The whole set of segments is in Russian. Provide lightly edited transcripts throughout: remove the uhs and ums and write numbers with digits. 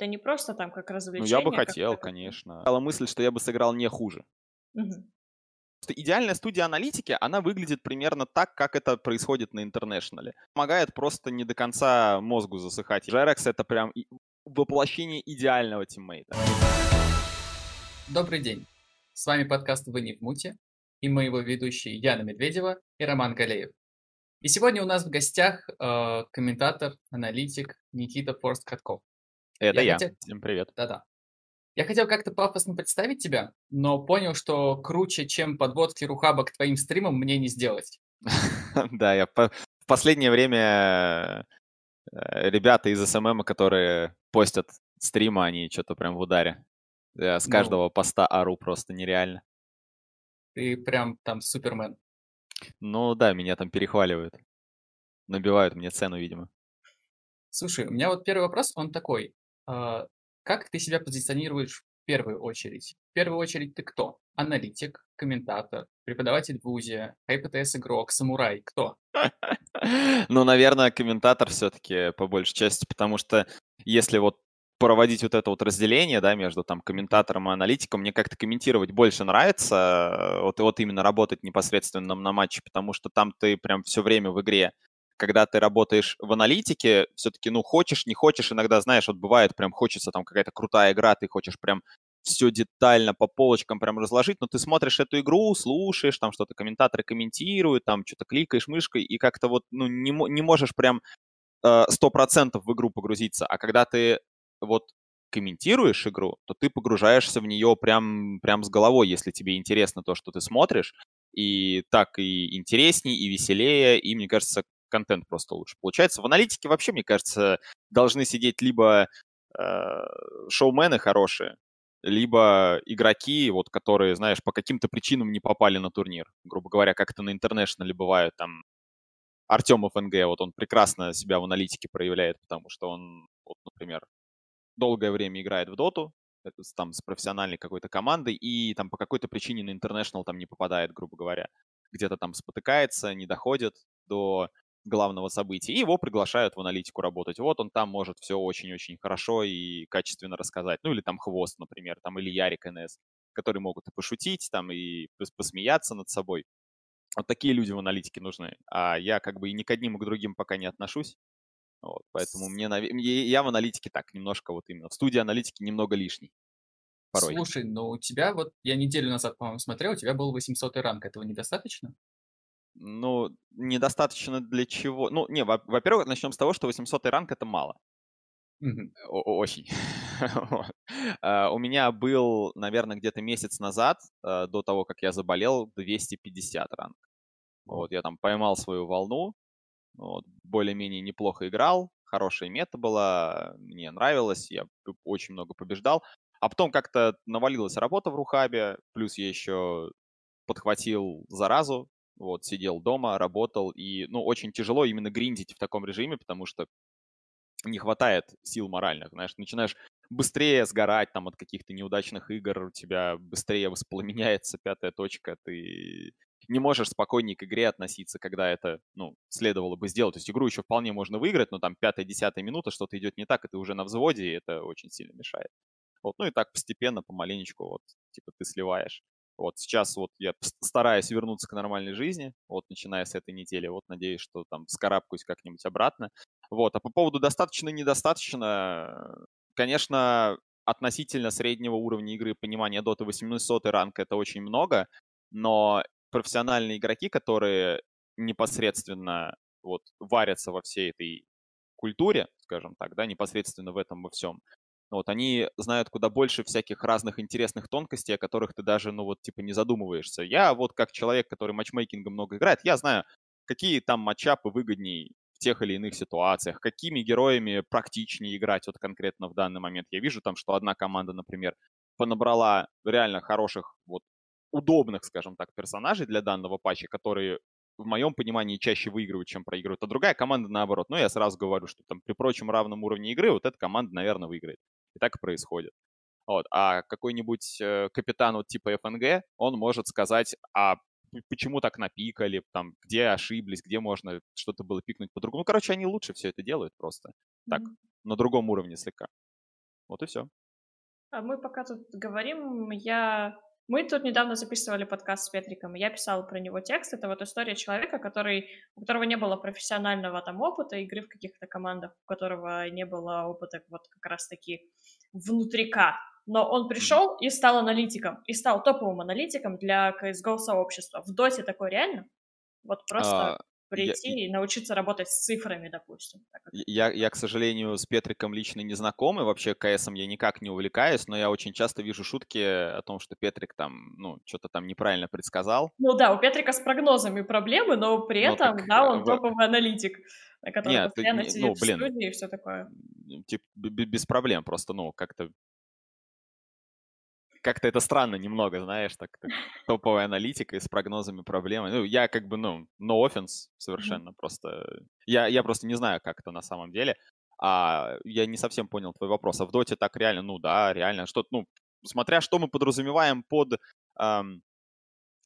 Это не просто там как развлечение. Ну, я бы хотел, конечно. Была мысль, что я бы сыграл не хуже. Идеальная студия аналитики, она выглядит примерно так, как это происходит на Интернешнале. Помогает просто не до конца мозгу засыхать. Джеракс — это прям воплощение идеального тиммейта. Добрый день. С вами подкаст «Вы не в муте» и мы его ведущие Яна Медведева и Роман Галеев. И сегодня у нас в гостях комментатор, аналитик Никита Форс Котков. Это я. Всем привет. Да-да. Я хотел как-то пафосно представить тебя, но понял, что круче, чем подводки Рухаба к твоим стримам, мне не сделать. Да, я в последнее время ребята из СММа, которые постят стримы, они что-то прям в ударе. С каждого поста ору просто нереально. Ты прям там супермен. Ну да, меня там перехваливают. Набивают мне цену, видимо. Слушай, у меня вот первый вопрос, он такой. Как ты себя позиционируешь в первую очередь? В первую очередь ты кто? Аналитик, комментатор, преподаватель в ВУЗе, ХПТС-игрок, самурай? Кто? Ну, наверное, комментатор все-таки по большей части, потому что если вот проводить вот это вот разделение, да, между там комментатором и аналитиком, мне как-то комментировать больше нравится, вот именно работать непосредственно на матче, потому что там ты прям все время в игре. Когда ты работаешь в аналитике, все-таки, ну, хочешь, не хочешь, иногда, знаешь, вот бывает, прям хочется там какая-то крутая игра, ты хочешь прям все детально по полочкам прям разложить, но ты смотришь эту игру, слушаешь, там что-то комментаторы комментируют, там что-то кликаешь мышкой и как-то вот, ну, не можешь прям 100% в игру погрузиться, а когда ты вот комментируешь игру, то ты погружаешься в нее прям с головой, если тебе интересно то, что ты смотришь, и так и интересней, и веселее, и, мне кажется, контент просто лучше получается. В аналитике вообще, мне кажется, должны сидеть либо шоумены хорошие, либо игроки, вот, которые, знаешь, по каким-то причинам не попали на турнир. Грубо говоря, как это на Интернешнале бывает. Там Артём FNG, вот он прекрасно себя в аналитике проявляет, потому что он, вот, например, долгое время играет в доту, там с профессиональной какой-то командой, и там по какой-то причине на Интернешнл там не попадает, грубо говоря. Где-то там спотыкается, не доходит до главного события, и его приглашают в аналитику работать. Вот он там может все очень-очень хорошо и качественно рассказать. Ну или там Хвост, например, там или Ярик НС, которые могут и пошутить, там и посмеяться над собой. Вот такие люди в аналитике нужны. А я как бы и ни к одним, и к другим пока не отношусь. Вот, поэтому я в аналитике так, немножко вот именно. В студии аналитики немного лишний. Порой. Слушай, но у тебя вот, я неделю назад, по-моему, смотрел, у тебя был 800-й ранг. Этого недостаточно? Ну, недостаточно для чего? Ну, не, во-первых, начнем с того, что 800-й ранг — это мало. Очень. У меня был, наверное, где-то месяц назад, до того, как я заболел, 250 ранг. Вот, я там поймал свою волну, вот, более-менее неплохо играл, хорошая мета была, мне нравилось, я очень много побеждал. А потом как-то навалилась работа в Рухабе, плюс я еще подхватил заразу. Вот, сидел дома, работал, и, ну, очень тяжело именно гриндить в таком режиме, потому что не хватает сил моральных, знаешь, начинаешь быстрее сгорать там от каких-то неудачных игр, у тебя быстрее воспламеняется пятая точка, ты не можешь спокойнее к игре относиться, когда это, ну, следовало бы сделать, то есть игру еще вполне можно выиграть, но там пятая-десятая минута, что-то идет не так, и ты уже на взводе, и это очень сильно мешает. Вот, ну и так постепенно, помаленечку, вот, типа, ты сливаешь. Вот сейчас вот я стараюсь вернуться к нормальной жизни, вот, начиная с этой недели. Вот, надеюсь, что там скарабкаюсь как-нибудь обратно. Вот, а по поводу достаточно-недостаточно, конечно, относительно среднего уровня игры понимания Dota 800 ранг — это очень много, но профессиональные игроки, которые непосредственно вот варятся во всей этой культуре, скажем так, да, непосредственно в этом во всем, вот, они знают куда больше всяких разных интересных тонкостей, о которых ты даже, ну вот, типа, не задумываешься. Я вот как человек, который матчмейкингом много играет, я знаю, какие там матчапы выгодней в тех или иных ситуациях, какими героями практичнее играть вот конкретно в данный момент. Я вижу там, что одна команда, например, понабрала реально хороших, вот, удобных, скажем так, персонажей для данного патча, которые в моем понимании чаще выигрывают, чем проигрывают, а другая команда наоборот. Ну, я сразу говорю, что там при прочем равном уровне игры вот эта команда, наверное, выиграет. И так и происходит. Вот. А какой-нибудь капитан вот типа FNG, он может сказать, а почему так напикали, там, где ошиблись, где можно что-то было пикнуть по-другому. Ну, короче, они лучше все это делают просто так, на другом уровне слегка. Вот и все. А мы пока тут говорим, мы тут недавно записывали подкаст с Петриком, и я писала про него текст. Это вот история человека, у которого не было профессионального там опыта, игры в каких-то командах, у которого не было опыта вот как раз-таки внутрика. Но он пришел и стал аналитиком, и стал топовым аналитиком для CS:GO-сообщества. В Доте такое реально? Вот просто прийти и научиться работать с цифрами, допустим. Я, к сожалению, с Петриком лично не знаком, и вообще КСом я никак не увлекаюсь, но я очень часто вижу шутки о том, что Петрик там, что-то там неправильно предсказал. Ну да, у Петрика с прогнозами проблемы, но при этом, он топовый аналитик, на котором постоянно сидит в студии и все такое. Типа, без проблем, просто, как-то это странно немного, знаешь, так топовая аналитика и с прогнозами проблемы. Я no offense совершенно, просто... Я просто не знаю, как это на самом деле. Я не совсем понял твой вопрос. А в Доте так реально? Реально. Что-то, смотря что мы подразумеваем под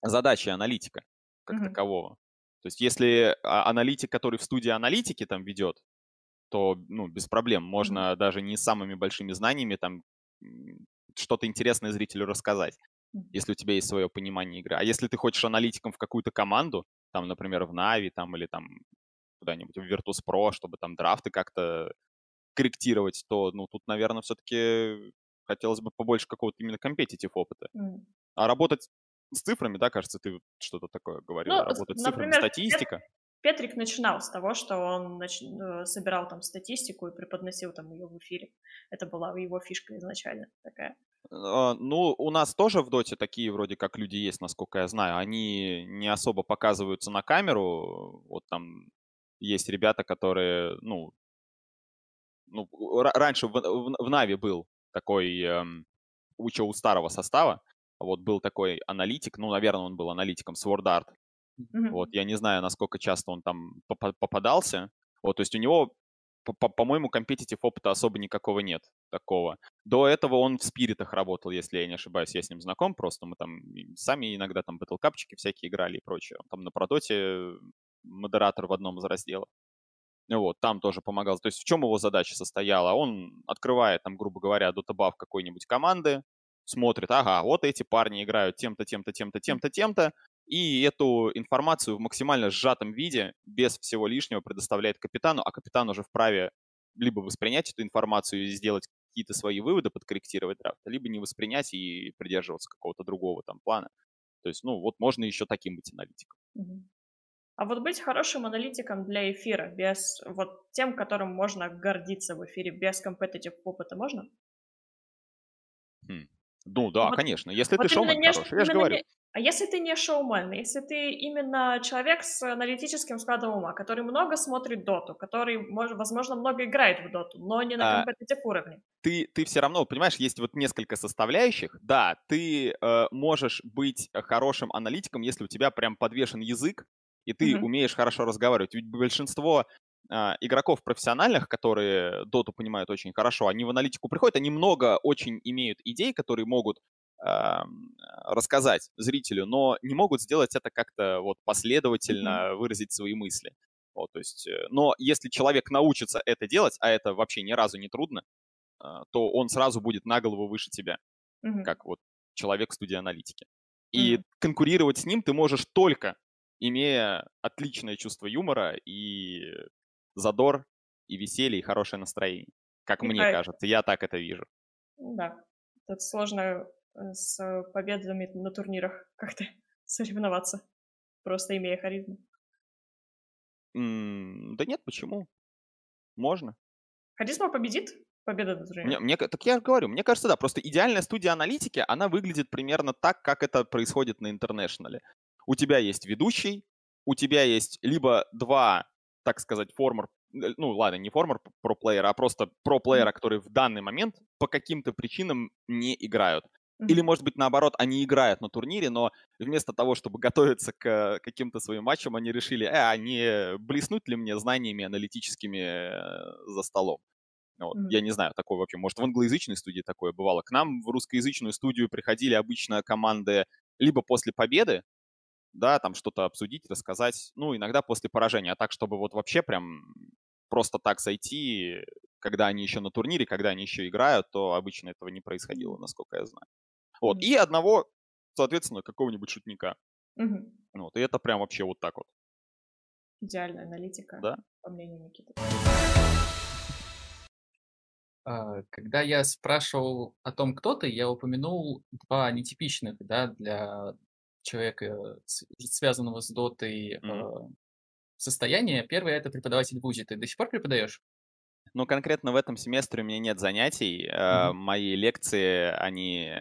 задачей аналитика как такового. То есть если аналитик, который в студии аналитики там ведет, то, без проблем. Можно даже не с самыми большими знаниями там... что-то интересное зрителю рассказать, если у тебя есть свое понимание игры. А если ты хочешь аналитиком в какую-то команду, там, например, в Na'Vi, там, или там куда-нибудь в Virtus.pro, чтобы там драфты как-то корректировать, то, тут, наверное, все-таки хотелось бы побольше какого-то именно компетитив опыта. А работать с цифрами, да, кажется, ты что-то такое говорил, работать с цифрами, статистика. Петрик начинал с того, что он собирал там статистику и преподносил там ее в эфире. Это была его фишка изначально такая. У нас тоже в Доте такие вроде как люди есть, насколько я знаю. Они не особо показываются на камеру. Вот там есть ребята, которые, раньше в Na'Vi был такой, еще у старого состава, вот был такой аналитик, наверное, он был аналитиком SwordArt. Вот, я не знаю, насколько часто он там попадался. Вот, то есть у него, по-моему, компетитив опыта особо никакого нет такого. До этого он в спиритах работал, если я не ошибаюсь, я с ним знаком. Просто мы там сами иногда там батлкапчики всякие играли и прочее. Он там на Продоте модератор в одном из разделов. Вот, там тоже помогал. То есть в чем его задача состояла? Он открывает там, грубо говоря, Dotabuff какой-нибудь команды, смотрит, вот эти парни играют тем-то, тем-то, тем-то, тем-то, тем-то. И эту информацию в максимально сжатом виде, без всего лишнего, предоставляет капитану, а капитан уже вправе либо воспринять эту информацию и сделать какие-то свои выводы, подкорректировать драфт, либо не воспринять и придерживаться какого-то другого там плана. То есть, можно еще таким быть аналитиком. А вот быть хорошим аналитиком для эфира, без тем, которым можно гордиться в эфире, без competitive опыта, можно? Конечно. Если ты шоумен хороший, я же говорю. А если ты не шоумен, если ты именно человек с аналитическим складом ума, который много смотрит доту, который, возможно, много играет в доту, но не на компетитивном уровне. Ты все равно, понимаешь, есть несколько составляющих. Да, ты можешь быть хорошим аналитиком, если у тебя прям подвешен язык, и ты умеешь хорошо разговаривать. Ведь большинство игроков профессиональных, которые доту понимают очень хорошо, они в аналитику приходят, они много очень имеют идей, которые могут рассказать зрителю, но не могут сделать это как-то последовательно, выразить свои мысли. Вот, то есть, но если человек научится это делать, а это вообще ни разу не трудно, то он сразу будет на голову выше тебя, как человек в студии аналитики. И конкурировать с ним ты можешь только имея отличное чувство юмора и задор, и веселье, и хорошее настроение. Как мне кажется, я так это вижу. Да, тут сложно с победами на турнирах как-то соревноваться, просто имея харизму. Да нет, почему? Можно. Харизма победит? Победа на турнирах? Так я же говорю, мне кажется, да, просто идеальная студия аналитики, она выглядит примерно так, как это происходит на Интернешнале. У тебя есть ведущий, у тебя есть либо два, так сказать, не формер про-плеера, а просто про-плеера, которые в данный момент по каким-то причинам не играют. Или, может быть, наоборот, они играют на турнире, но вместо того, чтобы готовиться к каким-то своим матчам, они решили, а не блеснуть ли мне знаниями аналитическими за столом. Вот. Я не знаю, такое вообще, может, в англоязычной студии такое бывало. К нам в русскоязычную студию приходили обычно команды либо после победы, да, там что-то обсудить, рассказать, иногда после поражения, а так, чтобы вообще прям просто так сойти, когда они еще на турнире, когда они еще играют, то обычно этого не происходило, насколько я знаю. Вот. И одного, соответственно, какого-нибудь шутника. Угу. Вот. И это прям вообще вот так вот. Идеальная аналитика, да? По мнению Никиты. Когда я спрашивал о том, кто ты, я упомянул два нетипичных, да, для человека, связанного с дотой, состояния. Первое — это преподаватель вузи. Ты до сих пор преподаешь? Ну, конкретно в этом семестре у меня нет занятий. Мои лекции, они,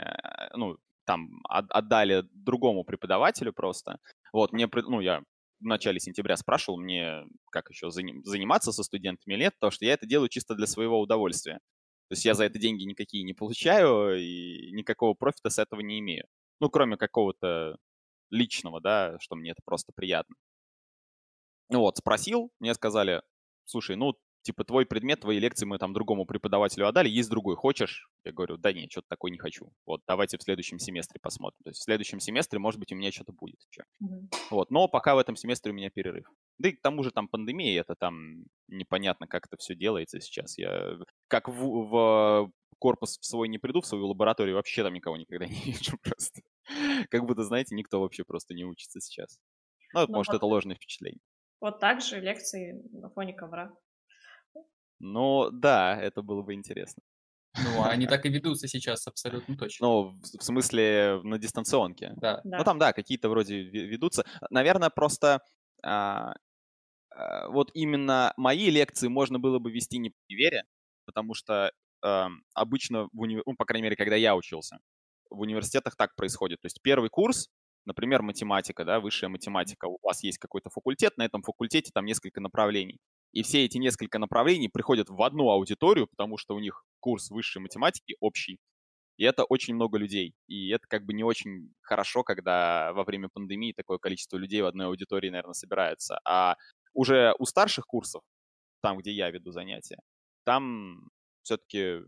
ну, там, отдали другому преподавателю просто. Вот, мне, ну, я в начале сентября спрашивал, мне как еще заниматься со студентами или нет, потому что я это делаю чисто для своего удовольствия. То есть я за это деньги никакие не получаю и никакого профита с этого не имею. Ну, кроме какого-то личного, да, что мне это просто приятно. Ну вот, спросил, мне сказали, слушай, ну, типа, твой предмет, твои лекции мы там другому преподавателю отдали, есть другой, хочешь? Я говорю, да нет, что-то такое не хочу. Вот, давайте в следующем семестре посмотрим. То есть в следующем семестре, может быть, у меня что-то будет еще. Вот, но пока в этом семестре у меня перерыв. Да и к тому же там пандемия, это там непонятно, как это все делается сейчас. Я как в корпус в свой не приду, в свою лабораторию вообще там никого никогда не вижу просто. Как будто, знаете, никто вообще просто не учится сейчас. Ну, может, это ложное впечатление. Вот так же лекции на фоне ковра. Ну, да, это было бы интересно. Ну, они так и ведутся сейчас абсолютно точно. Ну, в смысле, на дистанционке. Да. Ну, там, да, какие-то вроде ведутся. Наверное, просто вот именно мои лекции можно было бы вести не по универе, потому что обычно, ну, по крайней мере, когда я учился, в университетах так происходит. То есть первый курс, например, математика, да, высшая математика, у вас есть какой-то факультет, на этом факультете там несколько направлений. И все эти несколько направлений приходят в одну аудиторию, потому что у них курс высшей математики общий. И это очень много людей. И это как бы не очень хорошо, когда во время пандемии такое количество людей в одной аудитории, наверное, собирается. А уже у старших курсов, там, где я веду занятия, там все-таки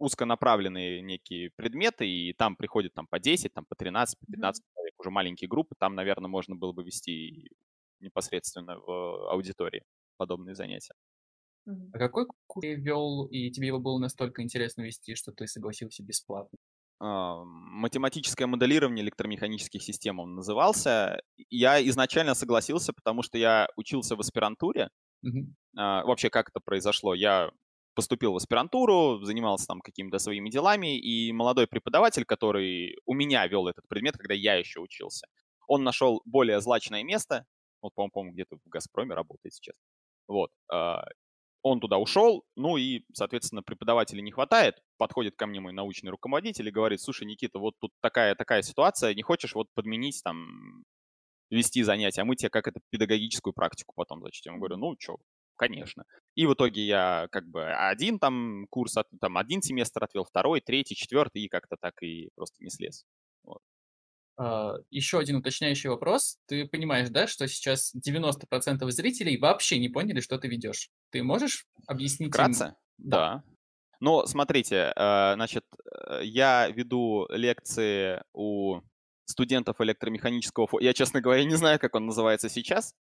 узконаправленные некие предметы, и там приходят там, по 10, там, по 13, по 15 человек, уже маленькие группы. Там, наверное, можно было бы вести непосредственно в аудитории подобные занятия. А какой курс ты вел, и тебе его было настолько интересно вести, что ты согласился бесплатно? Математическое моделирование электромеханических систем он назывался. Я изначально согласился, потому что я учился в аспирантуре. Вообще, как это произошло? Я поступил в аспирантуру, занимался там какими-то своими делами, и молодой преподаватель, который у меня вел этот предмет, когда я еще учился, он нашел более злачное место. Вот, по-моему, где-то в «Газпроме» работает сейчас. Вот, он туда ушел, ну и, соответственно, преподавателей не хватает, подходит ко мне мой научный руководитель и говорит, слушай, Никита, вот тут такая ситуация, не хочешь вот подменить, там, вести занятия, а мы тебе как это педагогическую практику потом зачтем. Я говорю, ну, что, конечно. И в итоге я как бы один там курс, там, один семестр отвел, второй, третий, четвертый, и как-то так и просто не слез. Вот. Еще один уточняющий вопрос. Ты понимаешь, да, что сейчас 90% зрителей вообще не поняли, что ты ведешь. Ты можешь объяснить? Вкратце? Да. Ну, смотрите, значит, я веду лекции у студентов электромеханического... Я, честно говоря, не знаю, как он называется сейчас,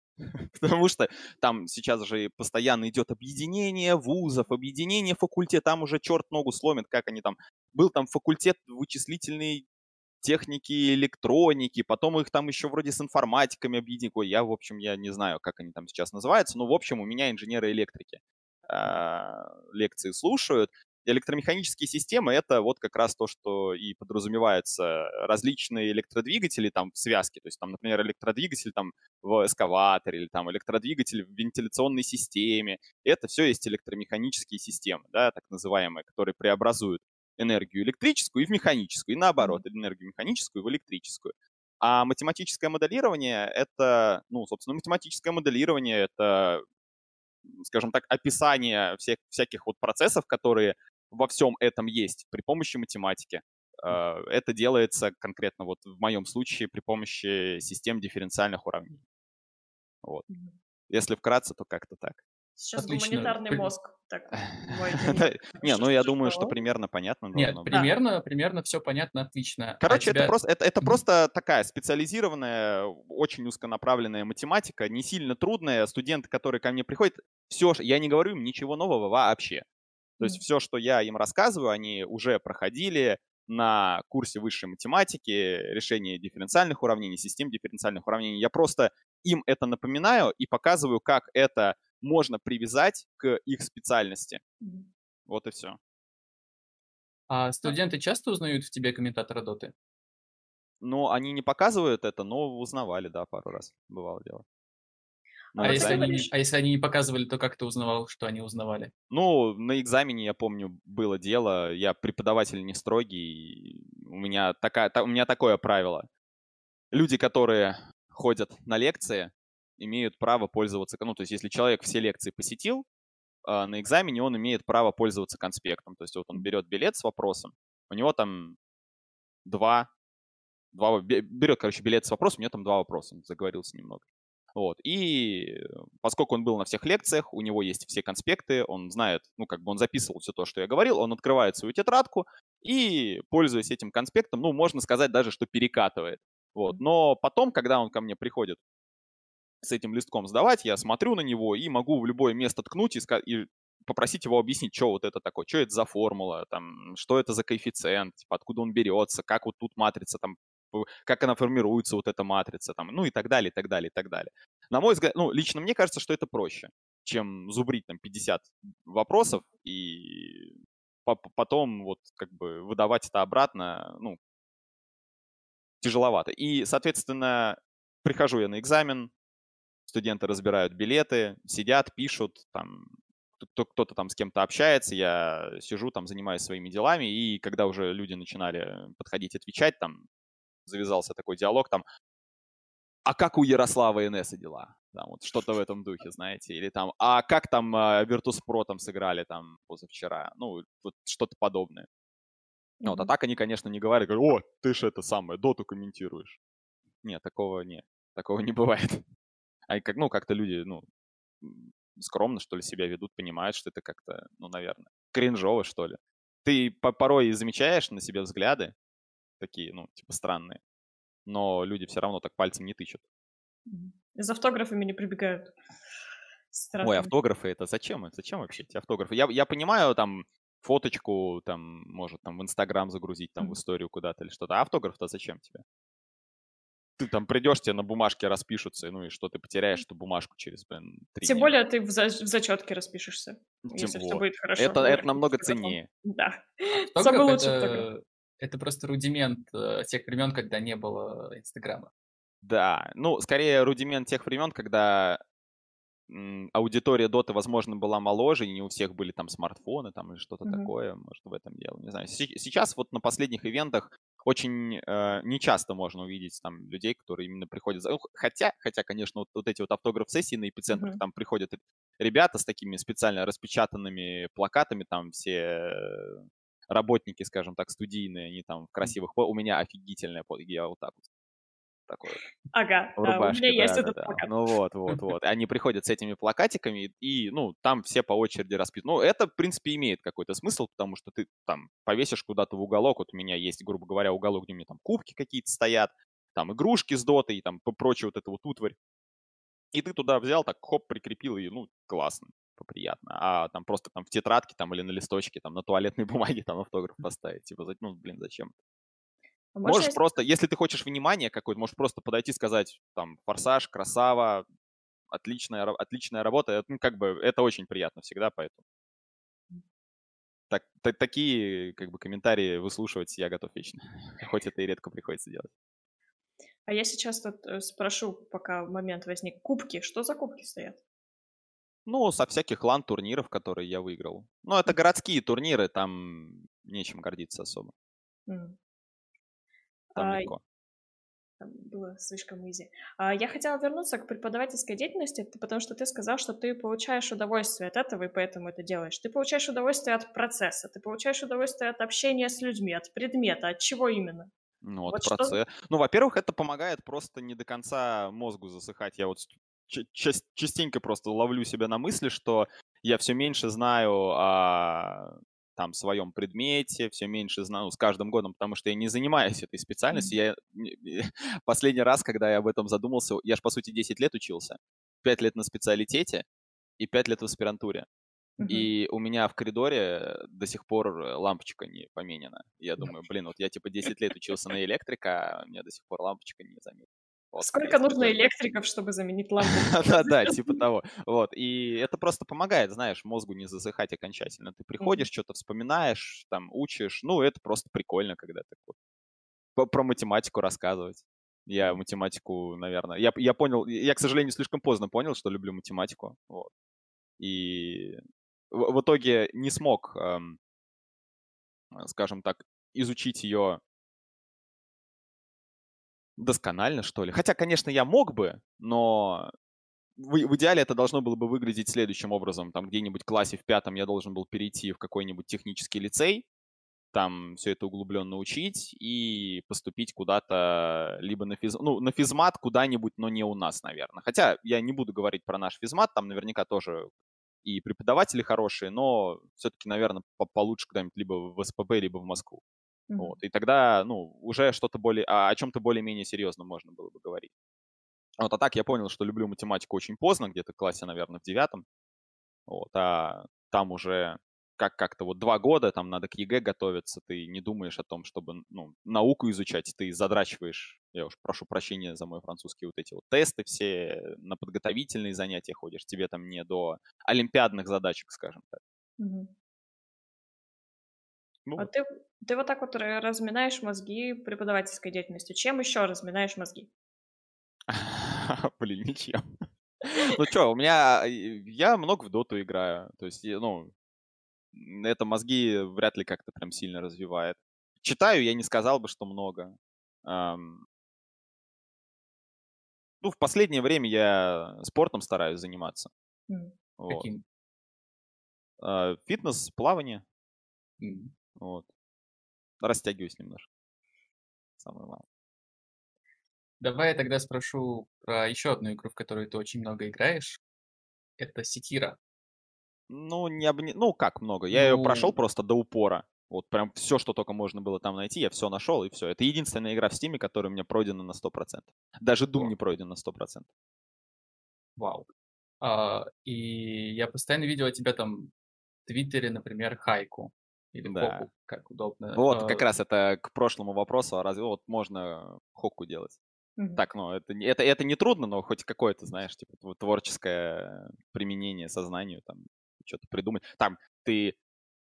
потому что там сейчас же постоянно идет объединение вузов, объединение факультетов. Там уже черт ногу сломит, как они там... Был там факультет вычислительный... техники, электроники, потом их там еще вроде с информатиками объединили. Ой, я, в общем, я не знаю, как они там сейчас называются, но, в общем, у меня инженеры-электрики лекции слушают. Электромеханические системы — это вот как раз то, что и подразумевается различные электродвигатели там в связке, то есть там, например, электродвигатель там в эскаваторе или там электродвигатель в вентиляционной системе. Это все есть электромеханические системы, да, так называемые, которые преобразуют энергию электрическую и в механическую, и наоборот, энергию механическую в электрическую. А математическое моделирование — это, ну, собственно, математическое моделирование — это, скажем так, описание всяких вот процессов, которые во всем этом есть при помощи математики. Это делается конкретно вот в моем случае при помощи систем дифференциальных уравнений. Вот. Если вкратце, то как-то так. Сейчас отлично. Гуманитарный мозг. Так, не, ну я думаю, что примерно понятно. Нет, примерно все понятно, отлично. Короче, это просто такая специализированная, очень узконаправленная математика, не сильно трудная. Студенты, которые ко мне приходят, все, я не говорю им ничего нового вообще. То есть все, что я им рассказываю, они уже проходили на курсе высшей математики, решение дифференциальных уравнений, систем дифференциальных уравнений. Я просто им это напоминаю и показываю, как это можно привязать к их специальности. Вот и все. А студенты часто узнают в тебе комментатора Доты? Ну, они не показывают это, но узнавали, да, пару раз. Бывало дело. А если они не показывали, то как ты узнавал, что они узнавали? Ну, на экзамене, я помню, было дело. Я преподаватель не строгий. У меня такое правило. Люди, которые ходят на лекции, имеют право пользоваться... Ну, то есть если человек все лекции посетил, на экзамене он имеет право пользоваться конспектом. То есть вот он берет билет с вопросом, у него там два вопроса. Он заговорился немного. Вот. И поскольку он был на всех лекциях, у него есть все конспекты, он знает, ну, как бы он записывал все то, что я говорил, он открывает свою тетрадку и, пользуясь этим конспектом, ну, можно сказать даже, что перекатывает. Вот. Но потом, когда он ко мне приходит с этим листком сдавать, я смотрю на него и могу в любое место ткнуть и попросить его объяснить, что вот это такое, что это за формула, там, что это за коэффициент, типа, откуда он берется, как вот тут матрица там, как она формируется, вот эта матрица, там, ну и так далее, и так далее, и так далее. На мой взгляд, ну, лично мне кажется, что это проще, чем зубрить там 50 вопросов и потом вот как бы выдавать это обратно, ну, тяжеловато. И, соответственно, прихожу я на экзамен, студенты разбирают билеты, сидят, пишут, там, кто-то там с кем-то общается, я сижу там, занимаюсь своими делами, и когда уже люди начинали подходить, отвечать, там, завязался такой диалог, там, а как у Ярослава НС дела? Там, вот что-то в этом духе, знаете, или там, а как там Virtus.pro там сыграли там позавчера? Ну, вот что-то подобное. Mm-hmm. Вот, а так они, конечно, не говорят, о, ты же это самое, доту комментируешь. Нет, такого не бывает. А как, ну, как-то люди, ну, скромно, что ли, себя ведут, понимают, что это как-то, ну, наверное, кринжово, что ли. Ты порой замечаешь на себе взгляды, такие, ну, типа, странные. Но люди все равно так пальцем не тычут. За автографами не прибегают. Странно. Ой, автографы это зачем? Зачем вообще эти автографы? Я понимаю, там, фоточку, там, может, там, в Инстаграм загрузить, там, в историю куда-то или что-то. А автограф-то зачем тебе? Ты там придешь, тебе на бумажке распишутся, ну и что, ты потеряешь эту бумажку через, блин, 3 Тем дня. Более ты в зачетке распишешься, если все будет хорошо. Это намного ценнее. Да. Самый лучший автограф. Это просто рудимент тех времен, когда не было Инстаграма. Да, ну, скорее рудимент тех времен, когда аудитория Доты, возможно, была моложе, и не у всех были там смартфоны там, или что-то такое, может, в этом дело, не знаю. Сейчас вот на последних ивентах очень нечасто можно увидеть там людей, которые именно приходят... Хотя конечно, вот эти вот автограф-сессии на эпицентрах, там приходят ребята с такими специально распечатанными плакатами, там все... работники, скажем так, студийные, они там в красивых... У меня офигительная подпись, я вот так вот. Такой, ага, в рубашке, у меня есть этот плакат. Ну вот. Они приходят с этими плакатиками, и, ну, там все по очереди расписаны. Ну, это, в принципе, имеет какой-то смысл, потому что ты там повесишь куда-то в уголок. Вот у меня есть, грубо говоря, уголок, где у меня там кубки какие-то стоят, там игрушки с дотой, там прочее вот это вот утварь. И ты туда взял, так, хоп, прикрепил, и, ну, классно. Приятно. А там просто там в тетрадке там, или на листочке, там на туалетной бумаге там автограф поставить. Типа, ну, блин, зачем? А можешь просто, если ты хочешь внимания какое-то, можешь просто подойти и сказать, там, форсаж, красава, отличная работа. Это, ну, как бы, это очень приятно всегда, поэтому. Такие, как бы, комментарии выслушивать я готов вечно. Хоть это и редко приходится делать. А я сейчас тут спрошу, пока момент возник. Кубки. Что за кубки стоят? Ну, со всяких лан-турниров, которые я выиграл. Ну, это городские турниры, там нечем гордиться особо. Там легко. Там было слишком изи. Я хотела вернуться к преподавательской деятельности, потому что ты сказал, что ты получаешь удовольствие от этого, и поэтому это делаешь. Ты получаешь удовольствие от процесса, ты получаешь удовольствие от общения с людьми, от предмета, от чего именно? Ну, вот процесс. Ну, во-первых, это помогает просто не до конца мозгу засыхать. Я вот... частенько просто ловлю себя на мысли, что я все меньше знаю о там, своем предмете, все меньше знаю с каждым годом, потому что я не занимаюсь этой специальностью. Я, последний раз, когда я об этом задумался, я же, по сути, 10 лет учился. 5 лет на специалитете и 5 лет в аспирантуре. И у меня в коридоре до сих пор лампочка не поменена. Я думаю, блин, вот я типа 10 лет учился на электрика, а у меня до сих пор лампочка не заменена. Вот, сколько нужно электриков, чтобы заменить лампу? Да-да, типа того. Вот. И это просто помогает, знаешь, мозгу не засыхать окончательно. Ты приходишь, что-то вспоминаешь, там, учишь. Ну, это просто прикольно, когда ты про математику рассказывать. Я математику, наверное... Я понял... Я, к сожалению, слишком поздно понял, что люблю математику. Вот. И в итоге не смог, скажем так, изучить ее... досконально, что ли. Хотя, конечно, я мог бы, но в идеале это должно было бы выглядеть следующим образом. Там где-нибудь в классе в пятом я должен был перейти в какой-нибудь технический лицей, там все это углубленно учить и поступить куда-то либо на физмат куда-нибудь, но не у нас, наверное. Хотя я не буду говорить про наш физмат, там наверняка тоже и преподаватели хорошие, но все-таки, наверное, получше куда-нибудь либо в СПб, либо в Москву. Вот, и тогда, ну, уже что-то более, о чем-то более-менее серьезно можно было бы говорить. Вот, а так я понял, что люблю математику очень поздно, где-то в классе, наверное, в 9. Вот, а там уже как-то вот 2 года, там надо к ЕГЭ готовиться, ты не думаешь о том, чтобы, ну, науку изучать, ты задрачиваешь, я уж прошу прощения за мой французский, вот эти вот тесты все, на подготовительные занятия ходишь, тебе там не до олимпиадных задачек, скажем так. Ну. А ты вот так вот разминаешь мозги преподавательской деятельностью. Чем еще разминаешь мозги? Блин, ничем. Ну что, у меня... Я много в доту играю. То есть, ну, это мозги вряд ли как-то прям сильно развивает. Читаю, я не сказал бы, что много. Ну, в последнее время я спортом стараюсь заниматься. Каким? Фитнес, плавание. Вот. Растягиваюсь немножко. Самое главное. Давай я тогда спрошу про еще одну игру, в которую ты очень много играешь. Это Sekiro. Ну, ну как много. Я ее прошел просто до упора. Вот прям все, что только можно было там найти, я все нашел и все. Это единственная игра в Steam, которая у меня пройдена на 100%. Даже Doom не пройден на 100%. Вау. И я постоянно видел тебя там в Твиттере, например, хайку. Или хоку, как удобно. Вот, как раз это к прошлому вопросу, а разве вот можно хоку делать? Так, ну, это не трудно, но хоть какое-то, знаешь, типа творческое применение сознанию, там, что-то придумать. Там ты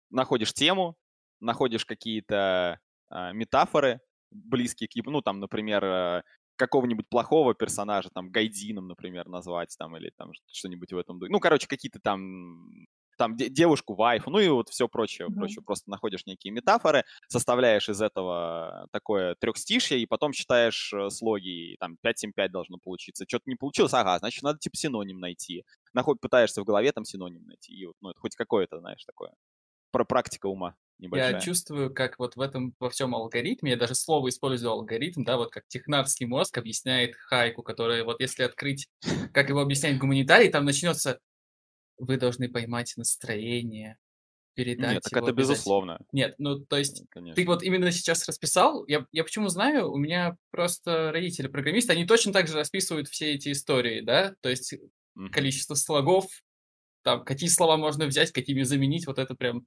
находишь тему, находишь какие-то метафоры близкие к... Ну, там, например, какого-нибудь плохого персонажа, там, Гайдзином, например, назвать, там, или там что-нибудь в этом духе. Ну, короче, какие-то там девушку, вайфу, ну и вот все прочее, прочее. Просто находишь некие метафоры, составляешь из этого такое трехстишье, и потом считаешь слоги, и там 5-7-5 должно получиться. Что-то не получилось, ага, значит, надо типа синоним найти. Пытаешься в голове там синоним найти, и вот, ну, это хоть какое-то, знаешь, такое, практика ума небольшая. Я чувствую, как вот в этом во всем алгоритме, я даже слово использую алгоритм, да, вот как технарский мозг объясняет хайку, который вот если открыть, как его объясняет гуманитарий, там начнется... Вы должны поймать настроение, передать. Нет, так это безусловно. Нет, ну то есть конечно. Ты вот именно сейчас расписал, я почему знаю, у меня просто родители программисты, они точно так же расписывают все эти истории, да, то есть количество слогов, там, какие слова можно взять, какими заменить, вот это прям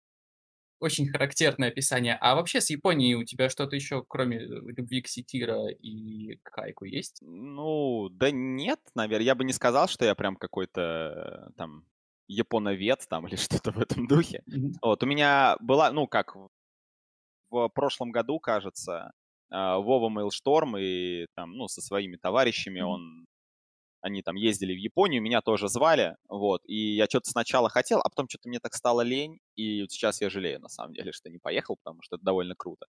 очень характерное описание. А вообще с Японией у тебя что-то еще, кроме любви к Sekiro и к хайку, есть? Ну, да нет, наверное, я бы не сказал, что я прям какой-то там... японовед там или что-то в этом духе. Вот, у меня была, ну как, в прошлом году, кажется, Вова Mailstorm и там, ну, со своими товарищами, они там ездили в Японию, меня тоже звали, вот, и я что-то сначала хотел, а потом что-то мне так стало лень, и сейчас я жалею, на самом деле, что не поехал, потому что это довольно круто,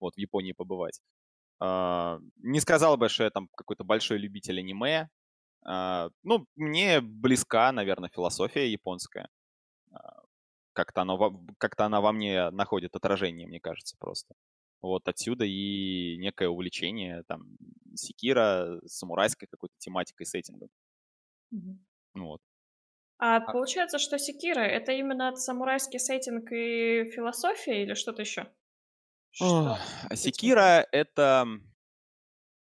вот, в Японии побывать. Не сказал бы, что я там какой-то большой любитель аниме. Ну, мне близка, наверное, философия японская. Как-то она во мне находит отражение, мне кажется, просто. Вот отсюда и некое увлечение там Sekiro, самурайской какой-то тематикой, сеттингом. Вот. А получается, что Sekiro — это именно самурайский сеттинг и философия или что-то еще? Sekiro — это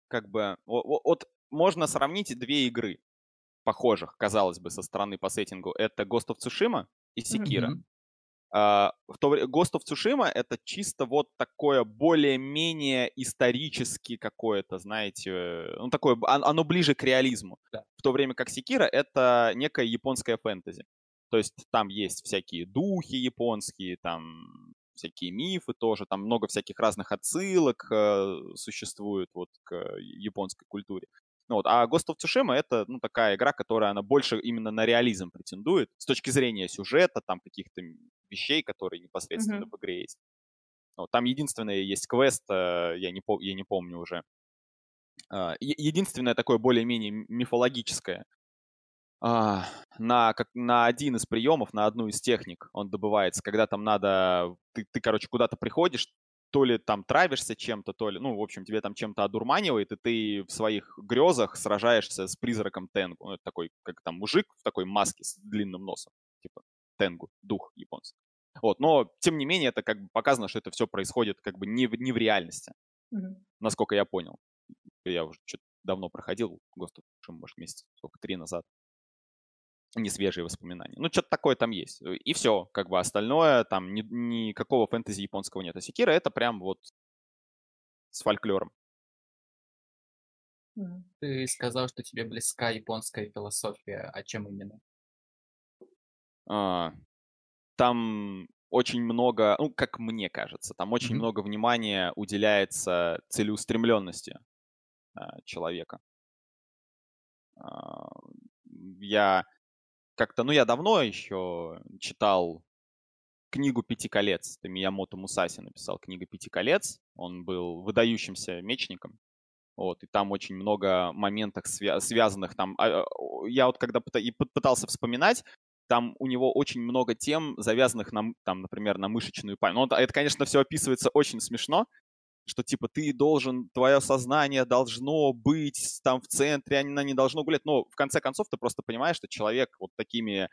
как бы... Можно сравнить две игры, похожих, казалось бы, со стороны по сеттингу. Это Ghost of Tsushima и Sekiro. Ghost of Tsushima это чисто вот такое более-менее исторически какое-то, знаете, ну такое, оно ближе к реализму. Да. В то время как Sekiro это некая японская фэнтези. То есть там есть всякие духи японские, там всякие мифы тоже, там много всяких разных отсылок существует вот к японской культуре. Ну, вот. А Ghost of Tsushima это ну, такая игра, которая она больше именно на реализм претендует с точки зрения сюжета, там каких-то вещей, которые непосредственно в игре есть. Ну, там единственное есть квест, я не помню уже. Единственное такое более-менее мифологическое. На один из приемов, на одну из техник он добывается, когда там надо... Ты короче, куда-то приходишь, то ли там травишься чем-то, то ли... Ну, в общем, тебе там чем-то одурманивает, и ты в своих грезах сражаешься с призраком Тенгу. Ну, это такой, как там, мужик в такой маске с длинным носом. Типа Тенгу, дух японский. Вот, но, тем не менее, это как бы показано, что это все происходит как бы не в реальности. Насколько я понял. Я уже что-то давно проходил, Гостов, может, месяц, сколько, 3 назад. Несвежие воспоминания. Ну, что-то такое там есть. И все, как бы остальное, там никакого фэнтези японского нет. А Sekiro это прям вот с фольклором. Ты сказал, что тебе близка японская философия. А чем именно? Там очень много, ну, как мне кажется, там очень много внимания уделяется целеустремленности человека. Я как-то, ну, я давно еще читал «Книгу Пяти Колец». Это Миямото Мусаси написал «Книга Пяти Колец». Он был выдающимся мечником. Вот, и там очень много моментов, связанных там... Я вот когда пытался вспоминать, там у него очень много тем, завязанных, там, например, на мышечную память. Но это, конечно, все описывается очень смешно, что типа ты должен, твое сознание должно быть там в центре, оно не должно гулять. Но в конце концов ты просто понимаешь, что человек вот такими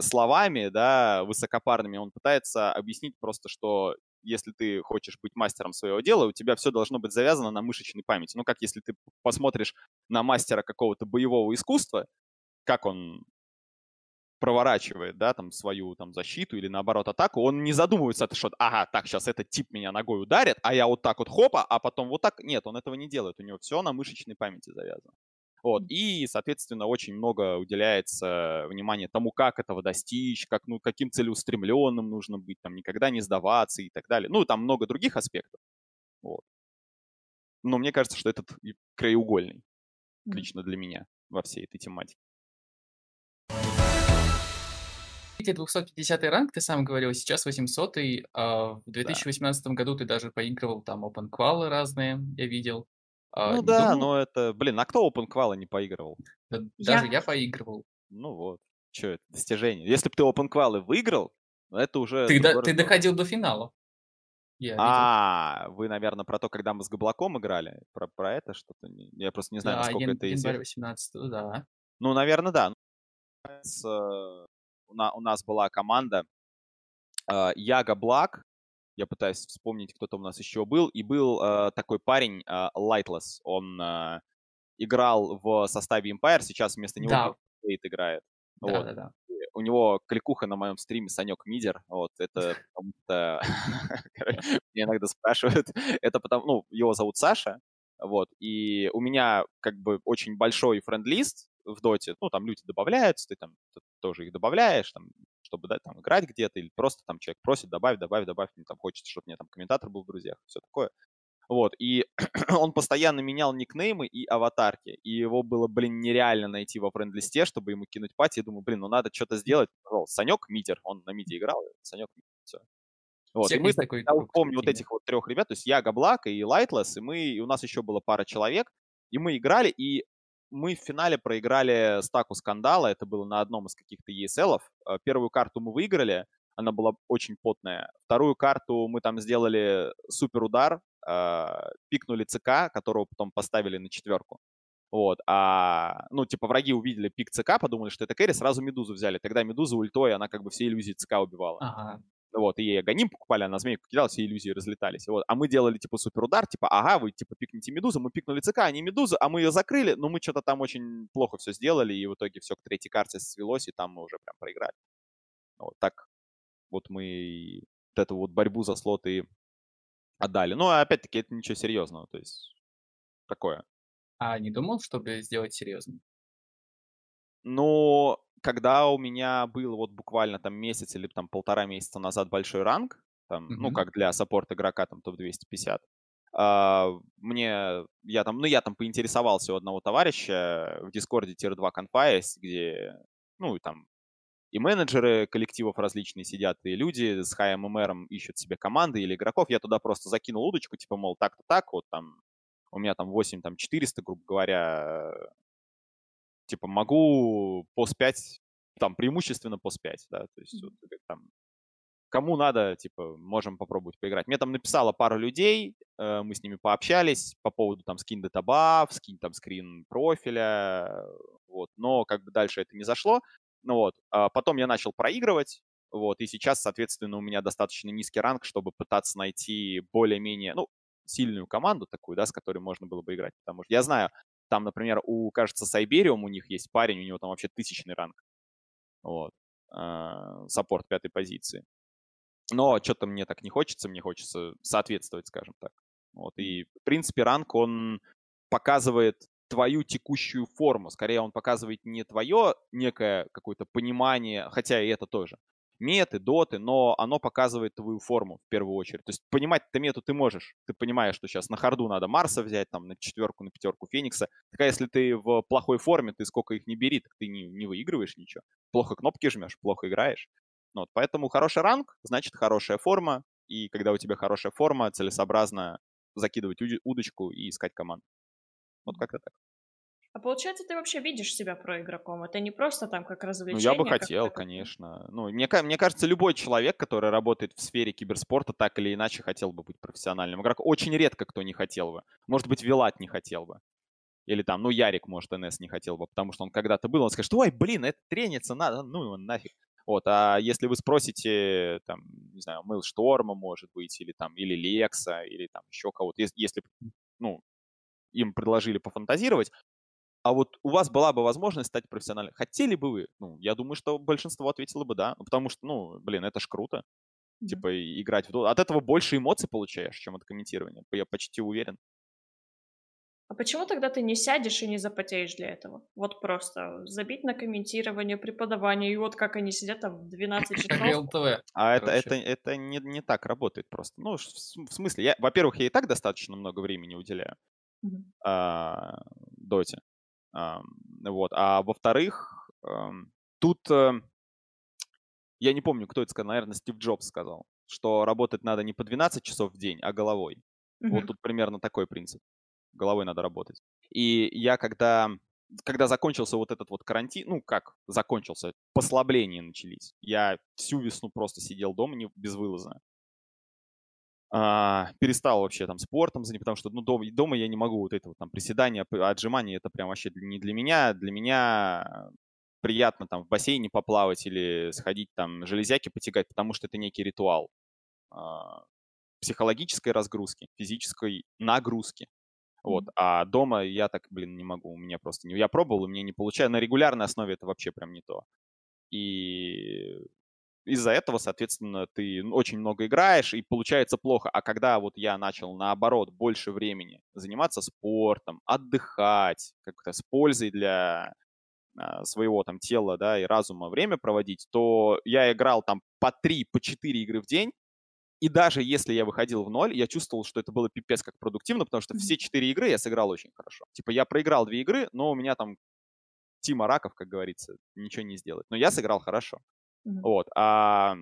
словами, да, высокопарными, он пытается объяснить просто, что если ты хочешь быть мастером своего дела, у тебя все должно быть завязано на мышечной памяти. Ну, как если ты посмотришь на мастера какого-то боевого искусства, как он проворачивает, да, там, свою там, защиту или, наоборот, атаку, он не задумывается, что, ага, так, сейчас этот тип меня ногой ударит, а я вот так вот хопа, а потом вот так. Нет, он этого не делает, у него все на мышечной памяти завязано. Вот, и, соответственно, очень много уделяется внимания тому, как этого достичь, как, ну, каким целеустремленным нужно быть, там, никогда не сдаваться и так далее. Ну, там много других аспектов. Вот. Но мне кажется, что этот краеугольный лично для меня во всей этой тематике. 250 ранг, ты сам говорил, сейчас 800-й. В 2018 году ты даже поигрывал там OpenQual разные, я видел. Ну да, думал... но это... Блин, а кто OpenQual не поигрывал? Да, даже я поигрывал. Ну вот, что это, достижение. Если бы ты OpenQual выиграл, это уже... Ты доходил до финала. Вы, наверное, про то, когда мы с Гоблаком играли, про это что-то? Я просто не знаю, да, насколько это есть. Да, январь 18-го, да. Ну, наверное, да. У нас была команда Яга Блак, я пытаюсь вспомнить, кто там у нас еще был, и был такой парень Lightless, он играл в составе Empire, сейчас вместо него Кейт играет. Да, вот. Да. У него кликуха на моем стриме Санек Мидер, вот, это потому что, меня иногда спрашивают, это потому, ну, его зовут Саша, вот, и у меня как бы очень большой френдлист в доте, ну, там люди добавляются, ты там тоже их добавляешь, там, чтобы да, там, играть где-то, или просто там человек просит, добавь, мне там хочется, чтобы мне там комментатор был в друзьях, все такое. Вот, и он постоянно менял никнеймы и аватарки, и его было, блин, нереально найти во френд-листе, чтобы ему кинуть пати, я думаю, блин, ну надо что-то сделать, пожалуйста, Санек Мидер, он на миде играл, Санек Мидер, все. Вот, и мы, такой, я помню вот этих вот 3 ребят, то есть Яга Блак и Lightless, и у нас еще было пара человек, и мы играли, и мы в финале проиграли стаку скандала, это было на одном из каких-то ESL-ов. Первую карту мы выиграли, она была очень потная. Вторую карту мы там сделали суперудар, пикнули ЦК, которого потом поставили на 4. Вот, ну, типа, враги увидели пик ЦК, подумали, что это кэри, сразу Медузу взяли. Тогда Медуза ультой, она как бы все иллюзии ЦК убивала. Ага. Вот, и ей аганим покупали, она змейку кидала, все иллюзии разлетались. Вот. А мы делали, типа, суперудар, типа, ага, вы, типа, пикните Медузу, мы пикнули ЦК, а не Медузу, а мы ее закрыли, но мы что-то там очень плохо все сделали, и в итоге все к 3-й карте свелось, и там мы уже прям проиграли. Вот так вот мы вот эту вот борьбу за слоты отдали. Ну, опять-таки, это ничего серьезного, то есть такое. А не думал, чтобы сделать серьезным? Ну, когда у меня был вот буквально там месяц или там полтора месяца назад большой ранг, там, ну, как для саппорт игрока, там, топ-250, я там поинтересовался у одного товарища в Дискорде Tier 2 конфа есть, где, ну, там, и менеджеры коллективов различные сидят, и люди с HMMR ищут себе команды или игроков. Я туда просто закинул удочку, типа, мол, так-то так, вот там, у меня там 8400, грубо говоря, типа, могу пост 5, там, преимущественно пост 5, да, то есть, вот, там, кому надо, типа, можем попробовать поиграть. Мне там написало пару людей, мы с ними пообщались по поводу, там, скин Dotabuff, скин, там, скрин профиля, вот, но, как бы, дальше это не зашло, ну, вот, а потом я начал проигрывать, вот, и сейчас, соответственно, у меня достаточно низкий ранг, чтобы пытаться найти более-менее, ну, сильную команду такую, да, с которой можно было бы играть, потому что я знаю, там, например, кажется, Сайбериум у них есть парень, у него там вообще 1000-й ранг, вот, саппорт 5-й позиции. Но что-то мне так не хочется, мне хочется соответствовать, скажем так. Вот. И, в принципе, ранг, он показывает твою текущую форму. Скорее, он показывает не твое некое какое-то понимание, хотя и это тоже. Меты, доты, но оно показывает твою форму в первую очередь. То есть понимать-то мету ты можешь. Ты понимаешь, что сейчас на харду надо Марса взять, там, на четверку, на пятерку Феникса. Так а если ты в плохой форме, ты сколько их не бери, так ты не выигрываешь ничего. Плохо кнопки жмешь, плохо играешь. Ну, вот, поэтому хороший ранг, значит, хорошая форма. И когда у тебя хорошая форма, целесообразно закидывать удочку и искать команду. Вот как-то так. А получается, ты вообще видишь себя проигроком? Это не просто там как развлечение? Ну, я бы хотел, конечно. Ну, мне кажется, любой человек, который работает в сфере киберспорта, так или иначе хотел бы быть профессиональным игроком. Очень редко кто не хотел бы. Может быть, Вилат не хотел бы. Или там, ну, Ярик, может, НС не хотел бы, потому что он когда-то был, он скажет, ой, блин, это трениться надо, ну его нафиг. Вот, а если вы спросите, там, не знаю, Mailstorm, может быть, или там, или Лекса, или там еще кого-то, если, ну, им предложили пофантазировать, а вот у вас была бы возможность стать профессиональным, хотели бы вы? Ну, я думаю, что большинство ответило бы да, потому что, ну, блин, это ж круто, типа, играть в доту. От этого больше эмоций получаешь, чем от комментирования, я почти уверен. А почему тогда ты не сядешь и не запотеешь для этого? Вот просто забить на комментирование, преподавание, и вот как они сидят там в 12 часов. А это не так работает просто. Ну, в смысле, во-первых, я и так достаточно много времени уделяю доте. Вот. А во-вторых, тут, я не помню, кто это сказал, наверное, Стив Джобс сказал, что работать надо не по 12 часов в день, а головой. Вот тут примерно такой принцип. Головой надо работать. И я когда закончился вот этот вот карантин, ну как закончился, послабления начались. Я всю весну просто сидел дома без вылаза. Перестал вообще там спортом заниматься, потому что ну, дома я не могу вот это вот там приседания, отжимания, это прям вообще не для меня. Для меня приятно там в бассейне поплавать или сходить там железяки потягать, потому что это некий ритуал психологической разгрузки, физической нагрузки. Вот, а дома я так, блин, не могу, у меня просто не... Я пробовал, у меня не получаю. На регулярной основе это вообще прям не то. И из-за этого, соответственно, ты очень много играешь, и получается плохо. А когда вот я начал, наоборот, больше времени заниматься спортом, отдыхать, как-то с пользой для своего там тела, да, и разума время проводить, то я играл там по 3, по 4 игры в день. И даже если я выходил в ноль, я чувствовал, что это было пипец как продуктивно, потому что все 4 игры я сыграл очень хорошо. Типа я проиграл 2 игры, но у меня там Тима Раков, как говорится, ничего не сделает. Но я сыграл хорошо. Вот. А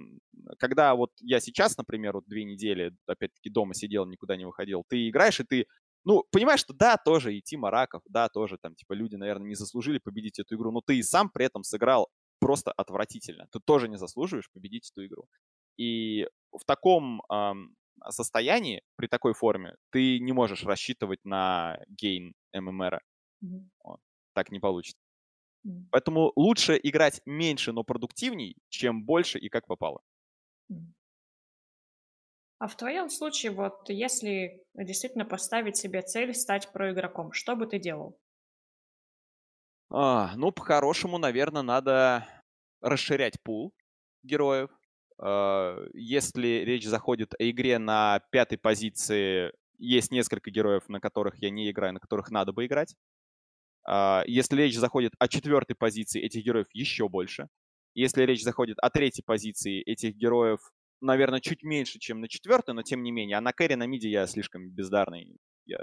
когда вот я сейчас, например, вот 2 недели, опять-таки, дома сидел, никуда не выходил, ты играешь, и ты, ну, понимаешь, что да, тоже и Тима Раков, да, тоже там, типа, люди, наверное, не заслужили победить эту игру, но ты и сам при этом сыграл просто отвратительно. Ты тоже не заслуживаешь победить эту игру. И в таком состоянии, при такой форме, ты не можешь рассчитывать на гейн ММРа. Вот. Так не получится. Поэтому лучше играть меньше, но продуктивней, чем больше и как попало. А в твоем случае, вот если действительно поставить себе цель стать проигроком, что бы ты делал? Ну, по-хорошему, наверное, надо расширять пул. героев. Если речь заходит о игре на 5-й позиции, есть несколько героев, на которых я не играю, на которых надо бы играть. Если речь заходит о 4-й позиции, этих героев еще больше. Если речь заходит о 3-й позиции, этих героев, наверное, чуть меньше, чем на 4-й, но тем не менее. А на кэри, на миде я слишком бездарный. Я